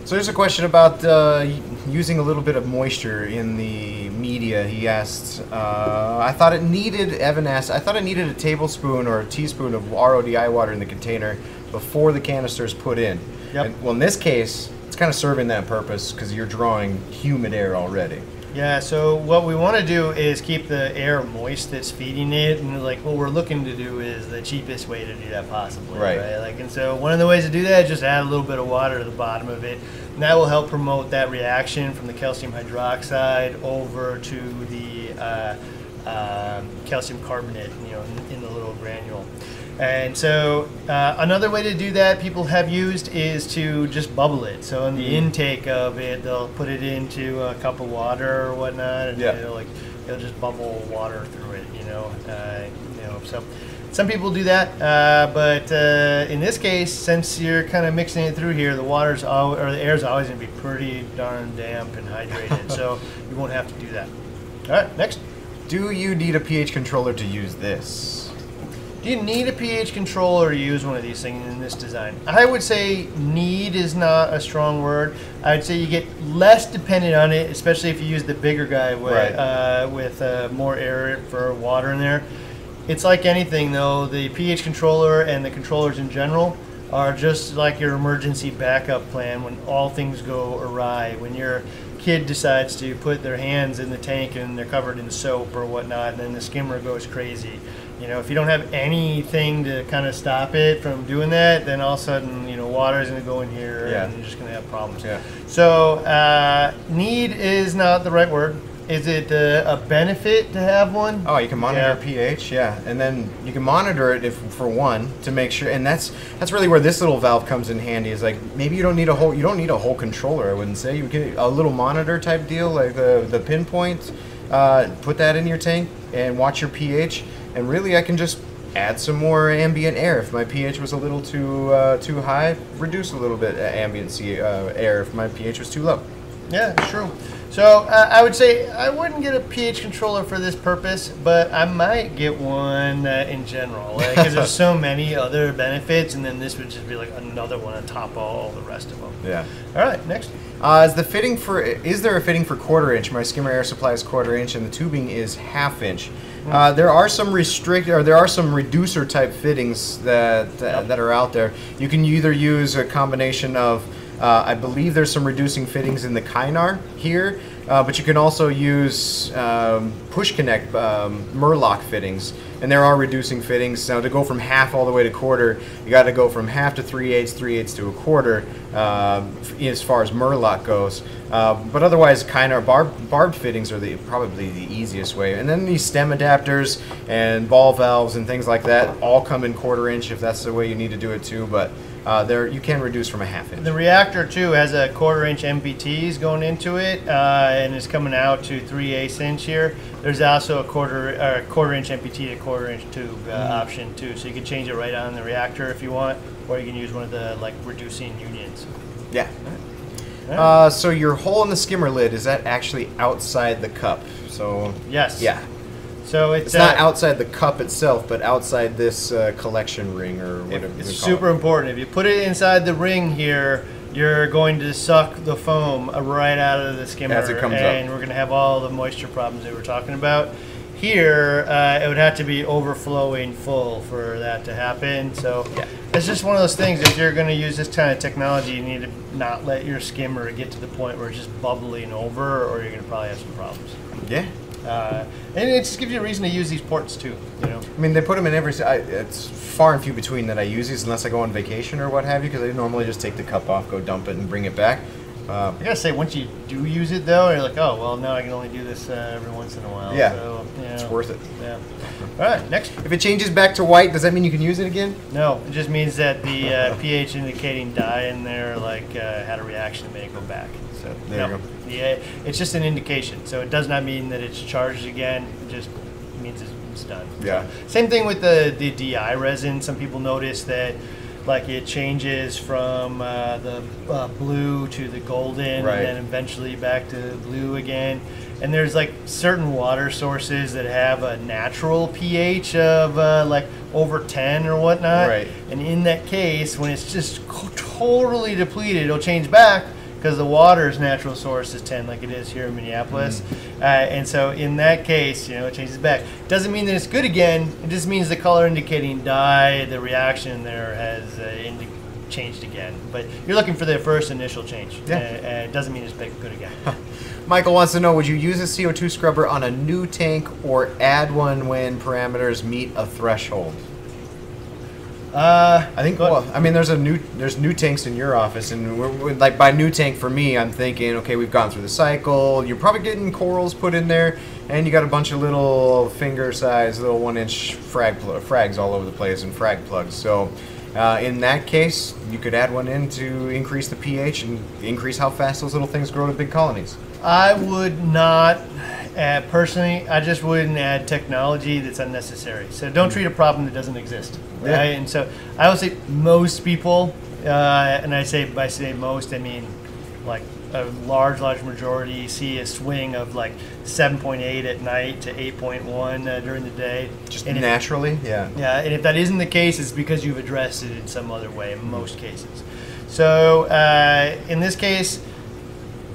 So there's a question about uh, using a little bit of moisture in the media. He asked, uh, I thought it needed, Evan asked, I thought it needed a tablespoon or a teaspoon of R O D I water in the container before the canister is put in. Yep. And, well, in this case, it's kind of serving that purpose because you're drawing humid air already. Yeah, so what we want to do is keep the air moist that's feeding it, and like what we're looking to do is the cheapest way to do that possibly, right? right? Like, and so one of the ways to do that is just add a little bit of water to the bottom of it, and that will help promote that reaction from the calcium hydroxide over to the uh, um, calcium carbonate, you know, in, in the little granule. And so uh, another way to do that people have used is to just bubble it. So in the intake of it, they'll put it into a cup of water or whatnot, and yeah. it'll like it'll just bubble water through it, you know. Uh, you know, so some people do that, uh, but uh, in this case, since you're kind of mixing it through here, the water's al or the air's always going to be pretty darn damp and hydrated, so you won't have to do that. All right, next. Do you need a pH controller to use this? Do you need a pH controller to use one of these things in this design? I would say need is not a strong word. I would say you get less dependent on it, especially if you use the bigger guy with, right. uh, with uh, more air for water in there. It's like anything though, the pH controller and the controllers in general are just like your emergency backup plan when all things go awry. When your kid decides to put their hands in the tank and they're covered in soap or whatnot, and then the skimmer goes crazy. You know, if you don't have anything to kind of stop it from doing that, then all of a sudden, you know, water is going to go in here yeah. and you're just going to have problems. Yeah. So uh, need is not the right word. Is it uh, a benefit to have one? Oh, you can monitor yeah. pH, yeah. And then you can monitor it if for one to make sure, and that's that's really where this little valve comes in handy. Is like maybe you don't need a whole you don't need a whole controller, I wouldn't say. You get a little monitor type deal like the the Pinpoint, uh, put that in your tank and watch your pH. And really, I can just add some more ambient air. If my pH was a little too uh, too high, reduce a little bit of ambiency uh, air if my pH was too low. Yeah, true. So uh, I would say I wouldn't get a pH controller for this purpose, but I might get one uh, in general because like, there's so many other benefits, and then this would just be like another one on top of all the rest of them. Yeah. All right, next. Uh, is the fitting for is there a fitting for quarter inch? My skimmer air supply is quarter inch, and the tubing is half inch. Uh, there are some restrict or there are some reducer type fittings that uh, yep. that are out there. You can either use a combination of, uh, I believe there's some reducing fittings in the Kynar here, uh, but you can also use um, push connect um, Murloc fittings, and there are reducing fittings. Now to go from half all the way to quarter, you got to go from half to three eighths, three eighths to a quarter uh, as far as Murloc goes. Uh, but otherwise, Kynar barb, barbed fittings are the, probably the easiest way. And then these stem adapters and ball valves and things like that all come in quarter inch if that's the way you need to do it too. But uh, there you can reduce from a half inch. The reactor too has a quarter inch M B Ts going into it, uh, and it's coming out to three eighths inch here. There's also a quarter or a quarter inch M B T to quarter inch tube uh, mm-hmm. option too, so you can change it right on the reactor if you want, or you can use one of the like reducing unions. Yeah. Uh, so your hole in the skimmer lid, is that actually outside the cup? So yes. Yeah. So it's, it's not uh, outside the cup itself, but outside this uh, collection ring or whatever. It's super important. If you put it inside the ring here, you're going to suck the foam right out of the skimmer, as it comes up, and we're going to have all the moisture problems that we're talking about. Here, uh, it would have to be overflowing full for that to happen. So yeah. it's just one of those things, if you're going to use this kind of technology, you need to not let your skimmer get to the point where it's just bubbling over, or you're going to probably have some problems. Yeah. Uh, and it just gives you a reason to use these ports too, you know. I mean, they put them in every, I, it's far and few between that I use these unless I go on vacation or what have you, because I normally just take the cup off, go dump it, and bring it back. Uh, I gotta say, once you do use it though, you're like, oh, well, now I can only do this uh, every once in a while. Yeah, so, you know, it's worth it. Yeah. All right, next. If it changes back to white, does that mean you can use it again? No, it just means that the uh, pH indicating dye in there like uh, had a reaction and made it go back. So there no, you go. Yeah, it's just an indication. So it does not mean that it's charged again. It just means it's done. Yeah. So, same thing with the the D I resin. Some people notice that. Like it changes from uh, the uh, blue to the golden, right. and then eventually back to blue again. And there's like certain water sources that have a natural pH of uh, like over ten or whatnot. Right. And in that case, when it's just totally depleted, it'll change back because the water's natural source is ten, like it is here in Minneapolis. Mm-hmm. uh, and so in that case, you know, it changes back. Doesn't mean that it's good again, it just means the color indicating dye, the reaction there has uh, indi changed again. But you're looking for the first initial change. Yeah. Uh, uh, it doesn't mean it's good again. Michael wants to know, would you use a C O two scrubber on a new tank or add one when parameters meet a threshold? Uh, I think. Well, I mean, there's a new there's new tanks in your office, and we're, we're, like by new tank for me, I'm thinking, okay, we've gone through the cycle. You're probably getting corals put in there, and you got a bunch of little finger-sized, little one-inch frag frags all over the place and frag plugs. So, uh, in that case, you could add one in to increase the pH and increase how fast those little things grow to big colonies. I would not. Uh, personally, I just wouldn't add technology that's unnecessary. So don't treat a problem that doesn't exist. Right? Yeah. And so I would say most people, uh, and I say by say most, I mean like a large, large majority see a swing of like seven point eight at night to eight point one uh, during the day. Just and naturally, if, yeah. Yeah, and if that isn't the case, it's because you've addressed it in some other way in most cases. So uh, in this case,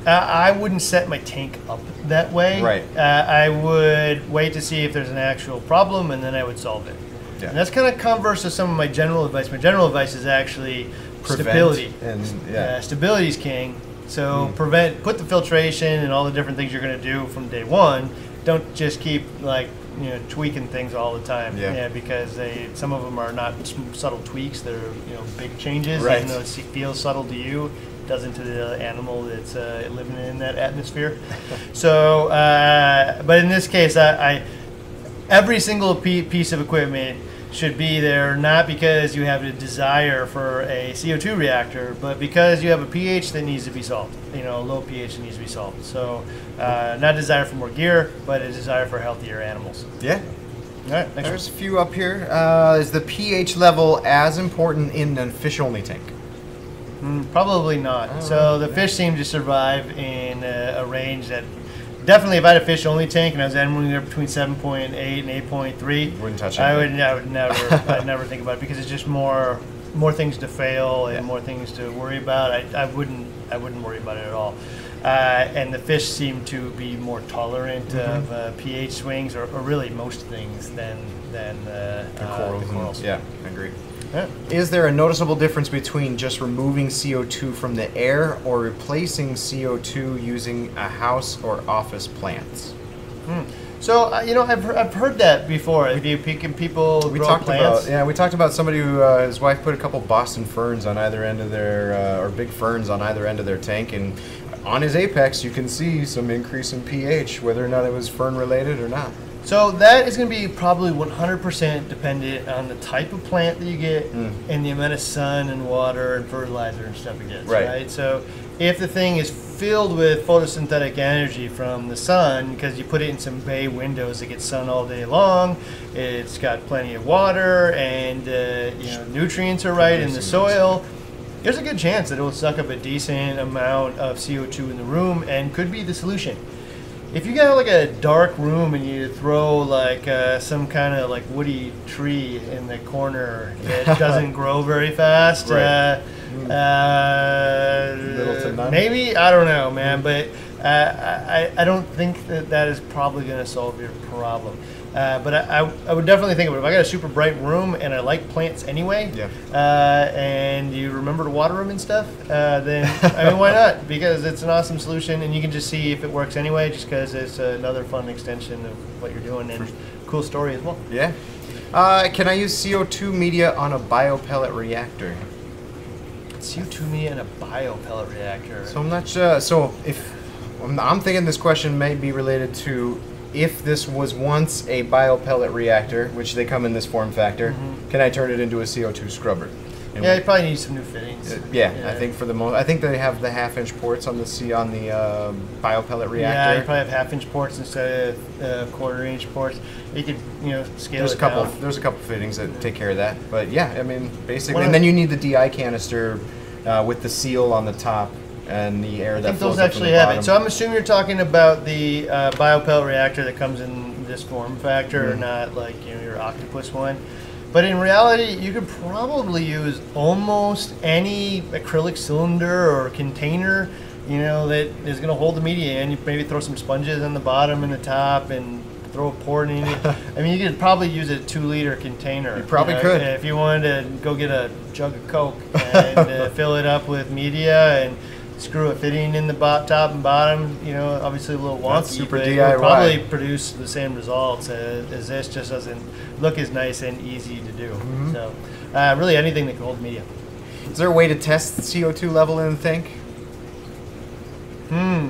Uh, I wouldn't set my tank up that way. Right. Uh, I would wait to see if there's an actual problem, and then I would solve it. Yeah. And that's kind of converse to some of my general advice. My general advice is actually prevent stability. And, yeah. Uh, stability is king. So mm. prevent, put the filtration and all the different things you're going to do from day one. Don't just keep like you know tweaking things all the time. Yeah. yeah because they, some of them are not subtle tweaks. They're you know big changes. Right. Even though it feels subtle to you. Doesn't to the animal that's uh, living in that atmosphere. So, uh, but in this case, I, I every single piece of equipment should be there, not because you have a desire for a C O two reactor, but because you have a pH that needs to be solved, you know, a low pH that needs to be solved. So, uh, not a desire for more gear, but a desire for healthier animals. Yeah. All right, next There's one. a few up here. Uh, is the pH level as important in a fish-only tank? Probably not. So the fish seem to survive in a, a range that definitely, if I had a fish-only tank and I was animaling there between seven point eight and eight point three, wouldn't touch it. I would, I would never, I'd never think about it because it's just more, more things to fail and yeah. more things to worry about. I, I wouldn't, I wouldn't worry about it at all. Uh, and the fish seem to be more tolerant mm-hmm. of uh, pH swings, or, or really most things, than than uh, the corals. Uh, the corals. Yeah, I agree. Yeah. Is there a noticeable difference between just removing C O two from the air or replacing C O two using a house or office plants? Hmm. So, uh, you know, I've, he I've heard that before. If you can people we grow talked plants? About, yeah, we talked about somebody who, uh, his wife put a couple Boston ferns on either end of their, uh, or big ferns on either end of their tank, and on his Apex you can see some increase in pH, whether or not it was fern related or not. So that is going to be probably one hundred percent dependent on the type of plant that you get mm. and the amount of sun and water and fertilizer and stuff it gets, right. right? So if the thing is filled with photosynthetic energy from the sun, because you put it in some bay windows that get sun all day long, it's got plenty of water and uh, you know, nutrients are right in the soil, there's a good chance that it will suck up a decent amount of C O two in the room and could be the solution. If you got like a dark room and you throw like uh, some kind of like woody tree in the corner that doesn't grow very fast, right. uh, mm. uh, Little to none. Maybe, I don't know, man, but uh, I, I don't think that that is probably going to solve your problem. Uh, but I, I, I would definitely think of it. If I got a super bright room and I like plants anyway, yeah. uh, and you remember to water them and stuff, uh, then I mean, why not? Because it's an awesome solution, and you can just see if it works anyway, just because it's another fun extension of what you're doing and cool story as well. Yeah. Uh, can I use C O two media on a biopellet reactor? C O two media on a biopellet reactor. So I'm not sure. So if I'm thinking this question may be related to. If this was once a biopellet reactor, which they come in this form factor, mm-hmm. can I turn it into a C O two scrubber? And yeah, you probably need some new fittings. Uh, yeah, yeah, I think for the most, I think they have the half-inch ports on the C on the uh, biopellet reactor. Yeah, you probably have half-inch ports instead of uh, quarter-inch ports. You could, you know, scale there's it a couple. Down. There's a couple fittings that take care of that. But yeah, I mean, basically, well, and then you need the D I canister uh, with the seal on the top. And the air I that think those actually have bottom. It. So I'm assuming you're talking about the uh, biopellet reactor that comes in this form factor, mm-hmm. not like you know your octopus one. But in reality, you could probably use almost any acrylic cylinder or container, you know, that is going to hold the media in. You maybe throw some sponges on the bottom and the top, and throw a port in it. I mean, you could probably use a two-liter container. You probably you know, could if you wanted to go get a jug of Coke and uh, fill it up with media and. screw a fitting in the bot, top and bottom, you know, obviously a little wonky, super but D I Y. It would probably produce the same results as, as this, just doesn't look as nice and easy to do. Mm-hmm. So uh, really anything that can hold media. Is there a way to test the C O two level in the tank? Hmm.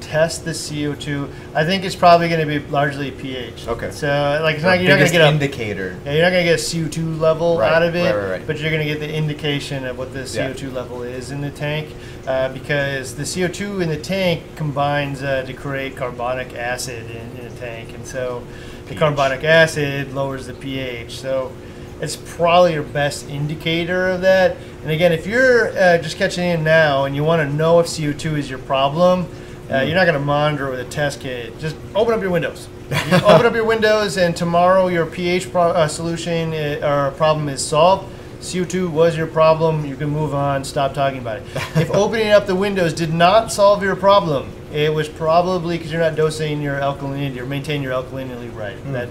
Test the C O two. I think it's probably going to be largely pH. Okay. So like it's not, you're not going to get a indicator. Yeah, you're not going to get a C O two level right, out of it, right, right, right. but you're going to get the indication of what the C O two yeah. level is in the tank, uh, because the C O two in the tank combines uh, to create carbonic acid in, in a tank, and so pH. The carbonic acid lowers the pH. So it's probably your best indicator of that. And again, if you're uh, just catching in now and you want to know if C O two is your problem, Uh, you're not going to monitor with a test kit. Just open up your windows. You open up your windows, and tomorrow your pH pro- uh, solution is, or problem is solved. C O two was your problem. You can move on. Stop talking about it. If opening up the windows did not solve your problem, it was probably because you're not dosing your alkalinity or maintaining your alkalinity right. Mm. That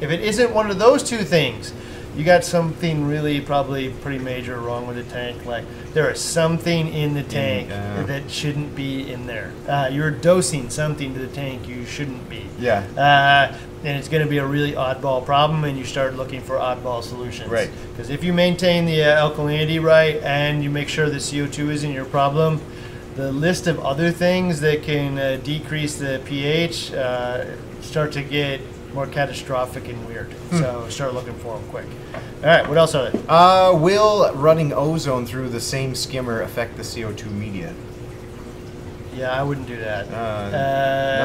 if it isn't one of those two things, you got something really probably pretty major wrong with the tank. Like there is something in the tank yeah. that shouldn't be in there. Uh, you're dosing something to the tank you shouldn't be. Yeah. Uh, and it's going to be a really oddball problem, and you start looking for oddball solutions. Right. Because if you maintain the uh, alkalinity right and you make sure the C O two isn't your problem, the list of other things that can uh, decrease the pH uh, start to get more catastrophic and weird. Hmm. So start looking for them quick. All right, what else are there? Uh, will running ozone through the same skimmer affect the C O two media? Yeah, I wouldn't do that. Uh,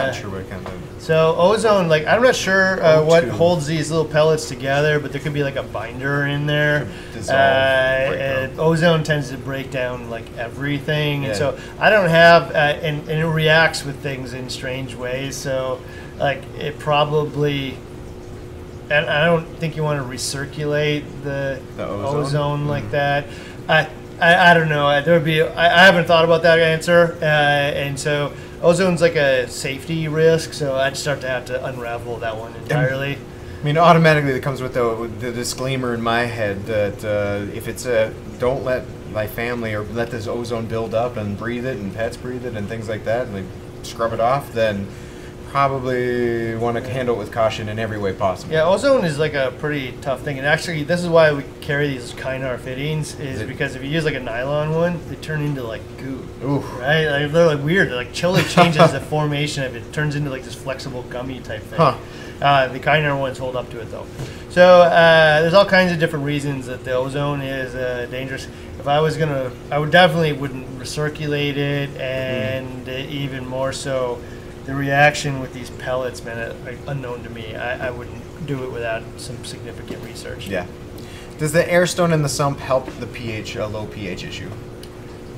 uh, not sure what kind of... So ozone, like I'm not sure uh, what holds these little pellets together, but there could be like a binder in there. Dissolve, uh, ozone tends to break down like everything. Yeah. And so I don't have, uh, and, and it reacts with things in strange ways. So like it probably, and I don't think you want to recirculate the, the ozone, ozone mm-hmm. like that. I, I, I don't know. There would be. I, I haven't thought about that answer, uh, and so ozone's like a safety risk. So I'd start to have to unravel that one entirely. And, I mean, automatically that comes with the, with the disclaimer in my head that uh, if it's a don't let my family or let this ozone build up and breathe it and pets breathe it and things like that and they scrub it off then. Probably want to handle it with caution in every way possible. Yeah, ozone is like a pretty tough thing, and actually this is why we carry these Kynar fittings is it, because if you use like a nylon one, they turn into like goo. Oof. Right? Like, they're like weird. They're like chili changes the formation of it. It turns into like this flexible gummy type thing. Huh. Uh, the Kynar ones hold up to it though. So uh, there's all kinds of different reasons that the ozone is uh, dangerous. If I was gonna, I would definitely wouldn't recirculate it, and mm. even more so. The reaction with these pellets, man, are unknown to me. I, I wouldn't do it without some significant research. Yeah. Does the air stone in the sump help the pH, a low pH issue?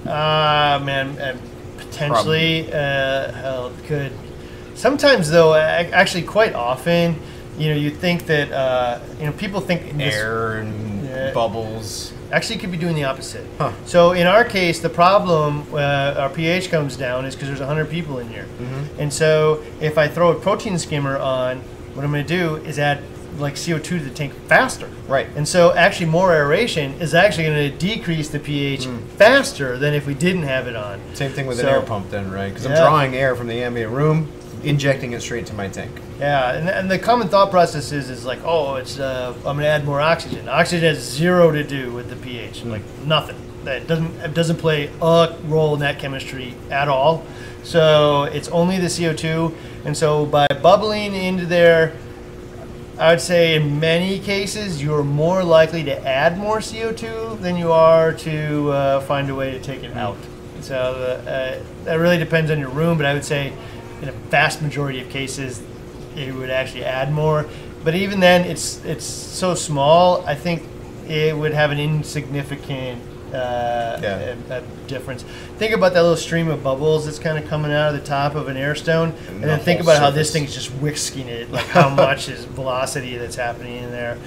Ah, uh, man, uh, potentially uh, could. Sometimes, though, actually quite often, you know, you think that, uh, you know, people think air this, and uh, bubbles. Actually, could be doing the opposite. Huh. So in our case, the problem, uh, our pH comes down is because there's one hundred people in here. Mm-hmm. And so if I throw a protein skimmer on, what I'm going to do is add like C O two to the tank faster. Right. And so actually more aeration is actually going to decrease the pH mm. faster than if we didn't have it on. Same thing with so, an air pump then, right? Because yeah. I'm drawing air from the ambient room, injecting it straight to my tank. Yeah, and, and the common thought process is, is like, oh, it's uh, I'm going to add more oxygen. Oxygen has zero to do with the pH, mm. like nothing. That doesn't it doesn't play a role in that chemistry at all. So it's only the C O two, and so by bubbling into there, I would say in many cases you're more likely to add more C O two than you are to uh, find a way to take it out. So uh, that really depends on your room, but I would say in a vast majority of cases, it would actually add more, but even then, it's it's so small. I think it would have an insignificant uh, yeah. a, a difference. Think about that little stream of bubbles that's kind of coming out of the top of an air stone, and, and then think about surface. How this thing's just whisking it. Like how much is velocity that's happening in there?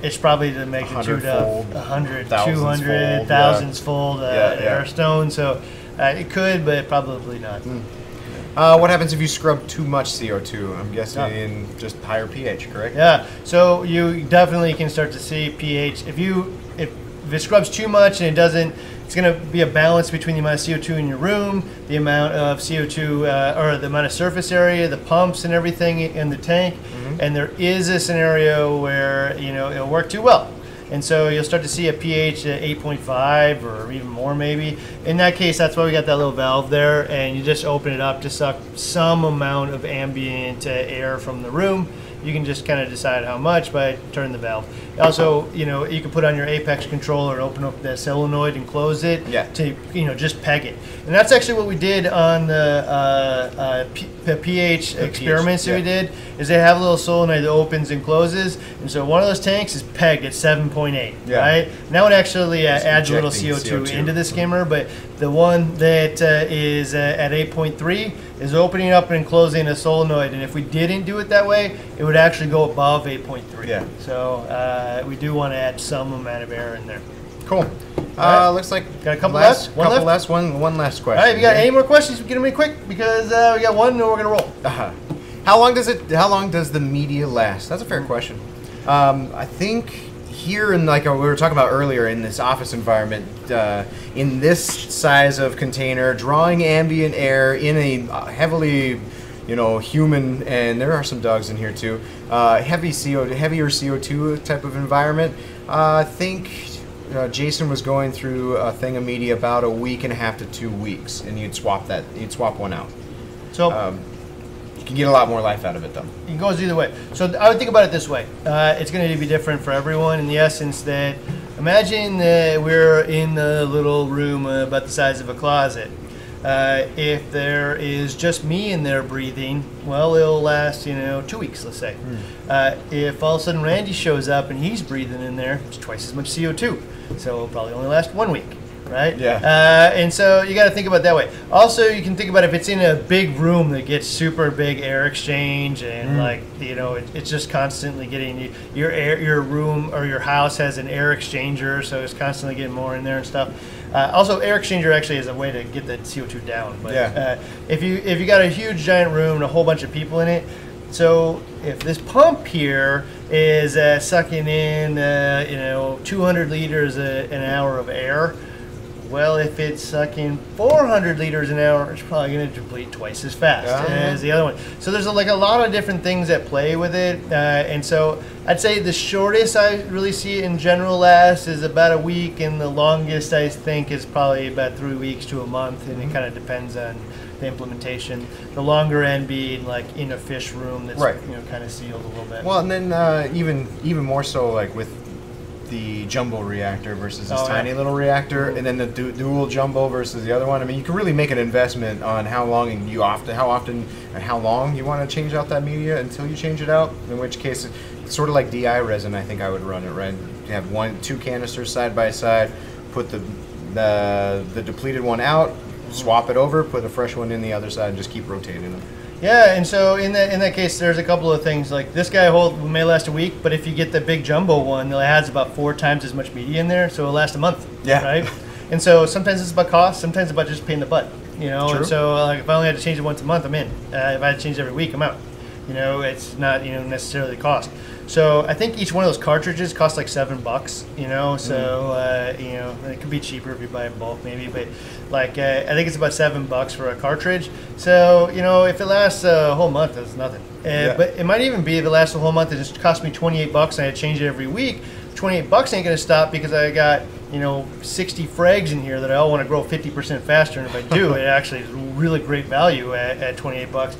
It's probably the magnitude of one hundred, thousands two hundred, fold, thousands yeah. fold uh, yeah, yeah. air stone. So uh, it could, but probably not. Mm. Uh, what happens if you scrub too much C O two? I'm guessing in just higher pH, correct? Yeah. So you definitely can start to see pH. If you if, if it scrubs too much and it doesn't It's going to be a balance between the amount of C O two in your room, the amount of C O two uh, or the amount of surface area, the pumps and everything in the tank. Mm-hmm. And there is a scenario where, you know, it'll work too well. And so you'll start to see a pH at eight point five or even more maybe. In that case, that's why we got that little valve there, and you just open it up to suck some amount of ambient uh, air from the room. You can just kind of decide how much by turning the valve. Also, you know, you can put on your Apex controller, open up that solenoid and close it yeah. to, you know, just peg it. And that's actually what we did on the uh, uh, pH the experiments pH, that yeah. we did, is they have a little solenoid that opens and closes. And so one of those tanks is pegged at seven point eight, yeah. right? Now it actually uh, adds a little C O two, C O two into the skimmer, but the one that uh, is uh, at eight point three is opening up and closing a solenoid. And if we didn't do it that way, it would actually go above eight point three. Yeah. So uh, we do want to add some amount of air in there. Cool. Uh, right. Looks like got a couple last, left. One couple left? last one, one last question. All right. If you got yeah. any more questions, get them in quick because uh, we got one and we're gonna roll. Uh huh. How long does it? How long does the media last? That's a fair mm-hmm. question. Um, I think. Here, in like we were talking about earlier, in this office environment, uh, in this size of container, drawing ambient air in a heavily, you know, human, and there are some dogs in here too, uh, heavy CO, heavier C O two type of environment. Uh, I think uh, Jason was going through a thing of media about a week and a half to two weeks, and you'd swap that, you'd swap one out. So. Um, You can get a lot more life out of it, though. It goes either way. So I would think about it this way. Uh, it's going to be different for everyone in the essence that, imagine that we're in a little room about the size of a closet. Uh, if there is just me in there breathing, well, it'll last, you know, two weeks, let's say. Mm. Uh, if all of a sudden Randy shows up and he's breathing in there, it's twice as much C O two. So it'll probably only last one week. Right? Yeah. Uh, and so you got to think about it that way. Also, you can think about if it's in a big room that gets super big air exchange and mm. like, you know, it, it's just constantly getting you, your air, your room or your house has an air exchanger, so it's constantly getting more in there and stuff. Uh, also, air exchanger actually is a way to get the C O two down. But yeah. uh, if you if you got a huge giant room and a whole bunch of people in it, so if this pump here is uh, sucking in, uh, you know, two hundred liters a, an hour of air. Well, if it's sucking four hundred liters an hour, it's probably going to deplete twice as fast uh-huh. as the other one. So there's a, like a lot of different things that play with it. Uh, and so I'd say the shortest I really see it in general last is about a week, and the longest I think is probably about three weeks to a month, and mm-hmm. it kind of depends on the implementation. The longer end being like in a fish room that's right. you know, kind of sealed a little bit. Well, and then uh, even even more so like with the jumbo reactor versus this oh, tiny yeah. little reactor, and then the du dual jumbo versus the other one. I mean, you can really make an investment on how long you often, how often, and how long you want to change out that media until you change it out. In which case, it's sort of like D I resin. I think I would run it right. You have one, two canisters side by side, put the the, the depleted one out, swap it over, put a fresh one in the other side, and just keep rotating them. Yeah, and so in that in that case, there's a couple of things like this guy hold may last a week, but if you get the big jumbo one, it has about four times as much media in there, so it'll last a month. Yeah. Right. And so sometimes it's about cost, sometimes it's about just paying the butt. You know. True. And so like if I only had to change it once a month, I'm in. Uh, if I had to change it every week, I'm out. You know, it's not you know necessarily cost. So I think each one of those cartridges costs like seven bucks, you know, so, uh, you know, it could be cheaper if you buy in bulk maybe, but like, uh, I think it's about seven bucks for a cartridge. So, you know, if it lasts a whole month, that's nothing. Uh, yeah. But it might even be if it lasts a whole month, it just cost me twenty-eight bucks and I change it every week. twenty-eight bucks ain't going to stop because I got, you know, sixty frags in here that I all want to grow fifty percent faster. And if I do, it actually is really great value at, at twenty-eight bucks.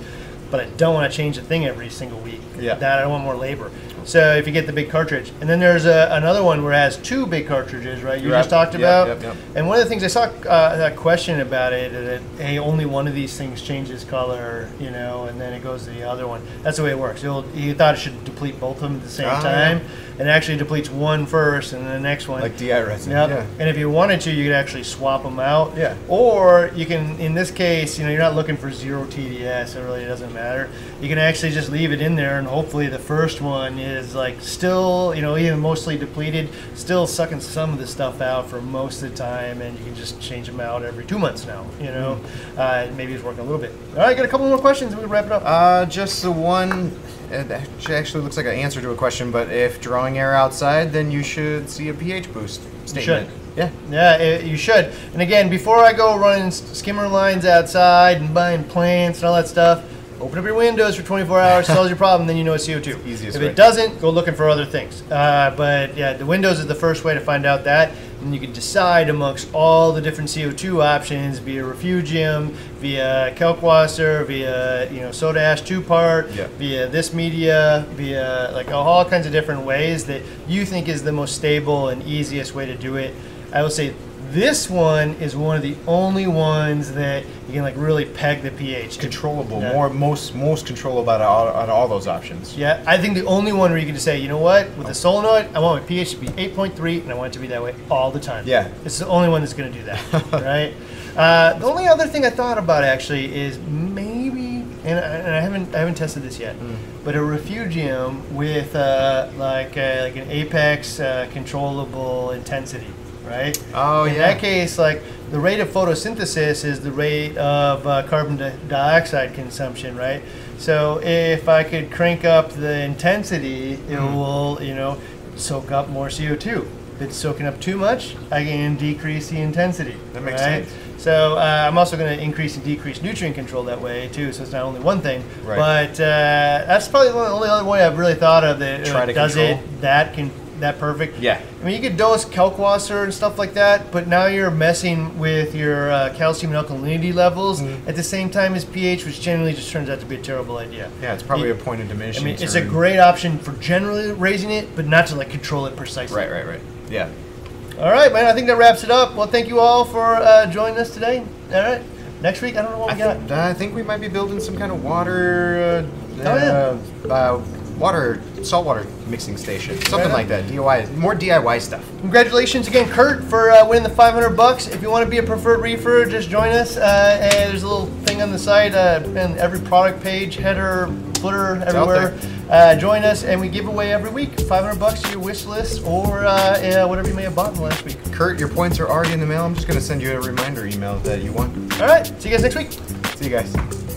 But I don't want to change the thing every single week. Yeah. That I want more labor. So if you get the big cartridge, and then there's a, another one where it has two big cartridges, right? You right. just talked about. Yep, yep, yep. And one of the things I saw uh, a question about it that hey, only one of these things changes color, you know, and then it goes to the other one. That's the way it works. You'll, you thought it should deplete both of them at the same ah, time, yeah. and it actually depletes one first and the next one. Like D I resin. Yep. Yeah. And if you wanted to, you could actually swap them out. Yeah. Or you can, in this case, you know, you're not looking for zero T D S. It really doesn't matter. You can actually just leave it in there, and hopefully the first one is. Is like still, you know, even mostly depleted, still sucking some of the stuff out for most of the time, and you can just change them out every two months now, you know. Mm. Uh, maybe it's working a little bit. All right, got a couple more questions, we can wrap it up. Uh, just the one, it actually looks like an answer to a question, but if drawing air outside, then you should see a pH boost statement. You should. Yeah, yeah, it, you should. And again, before I go running skimmer lines outside and buying plants and all that stuff, open up your windows for twenty-four hours, solves your problem, then you know it's C O two. It's easiest if way. It doesn't, go looking for other things. Uh, but yeah, the windows is the first way to find out that. And you can decide amongst all the different C O two options, via refugium, via Kalkwasser, via you know soda ash two-part, yeah. via this media, via like all kinds of different ways that you think is the most stable and easiest way to do it. I will say this one is one of the only ones that you can like really peg the pH. Controllable, yeah. more most most controllable out of, out of all those options. Yeah, I think the only one where you can just say, you know what, with the solenoid, I want my pH to be eight point three, and I want it to be that way all the time. Yeah, it's the only one that's going to do that, right? Uh, the only other thing I thought about actually is maybe, and I, and I haven't I haven't tested this yet, mm. but a refugium with uh, like a, like an Apex uh, controllable intensity. Right? Oh, in yeah. that case, like the rate of photosynthesis is the rate of uh, carbon di dioxide consumption, right? So if I could crank up the intensity, it mm. will, you know, soak up more C O two. If it's soaking up too much, I can decrease the intensity. That makes right? sense. So uh, I'm also going to increase and decrease nutrient control that way too. So it's not only one thing, right. but uh, that's probably the only other way I've really thought of that Try to does control. it that can. That perfect. Yeah. I mean, you could dose Kalkwasser and stuff like that, but now you're messing with your uh, calcium and alkalinity levels mm-hmm. at the same time as pH, which generally just turns out to be a terrible idea. Yeah, it's probably you, a point of diminishing. I mean, it's a great option for generally raising it, but not to like control it precisely. Right, right, right. Yeah. All right, man. I think that wraps it up. Well, thank you all for uh, joining us today. All right. Next week, I don't know what I we got. I think we might be building some kind of water. Uh, oh yeah. Uh, water, saltwater mixing station, something right like that. D I Y, more D I Y stuff. Congratulations again, Kurt, for uh, winning the five hundred bucks. If you want to be a preferred reefer, just join us. Uh, and there's a little thing on the side, uh, and every product page, header, footer, everywhere. Uh, join us, and we give away every week five hundred bucks to your wish list or uh, uh, whatever you may have bought in the last week. Kurt, your points are already in the mail. I'm just going to send you a reminder email that you won. All right. See you guys next week. See you guys.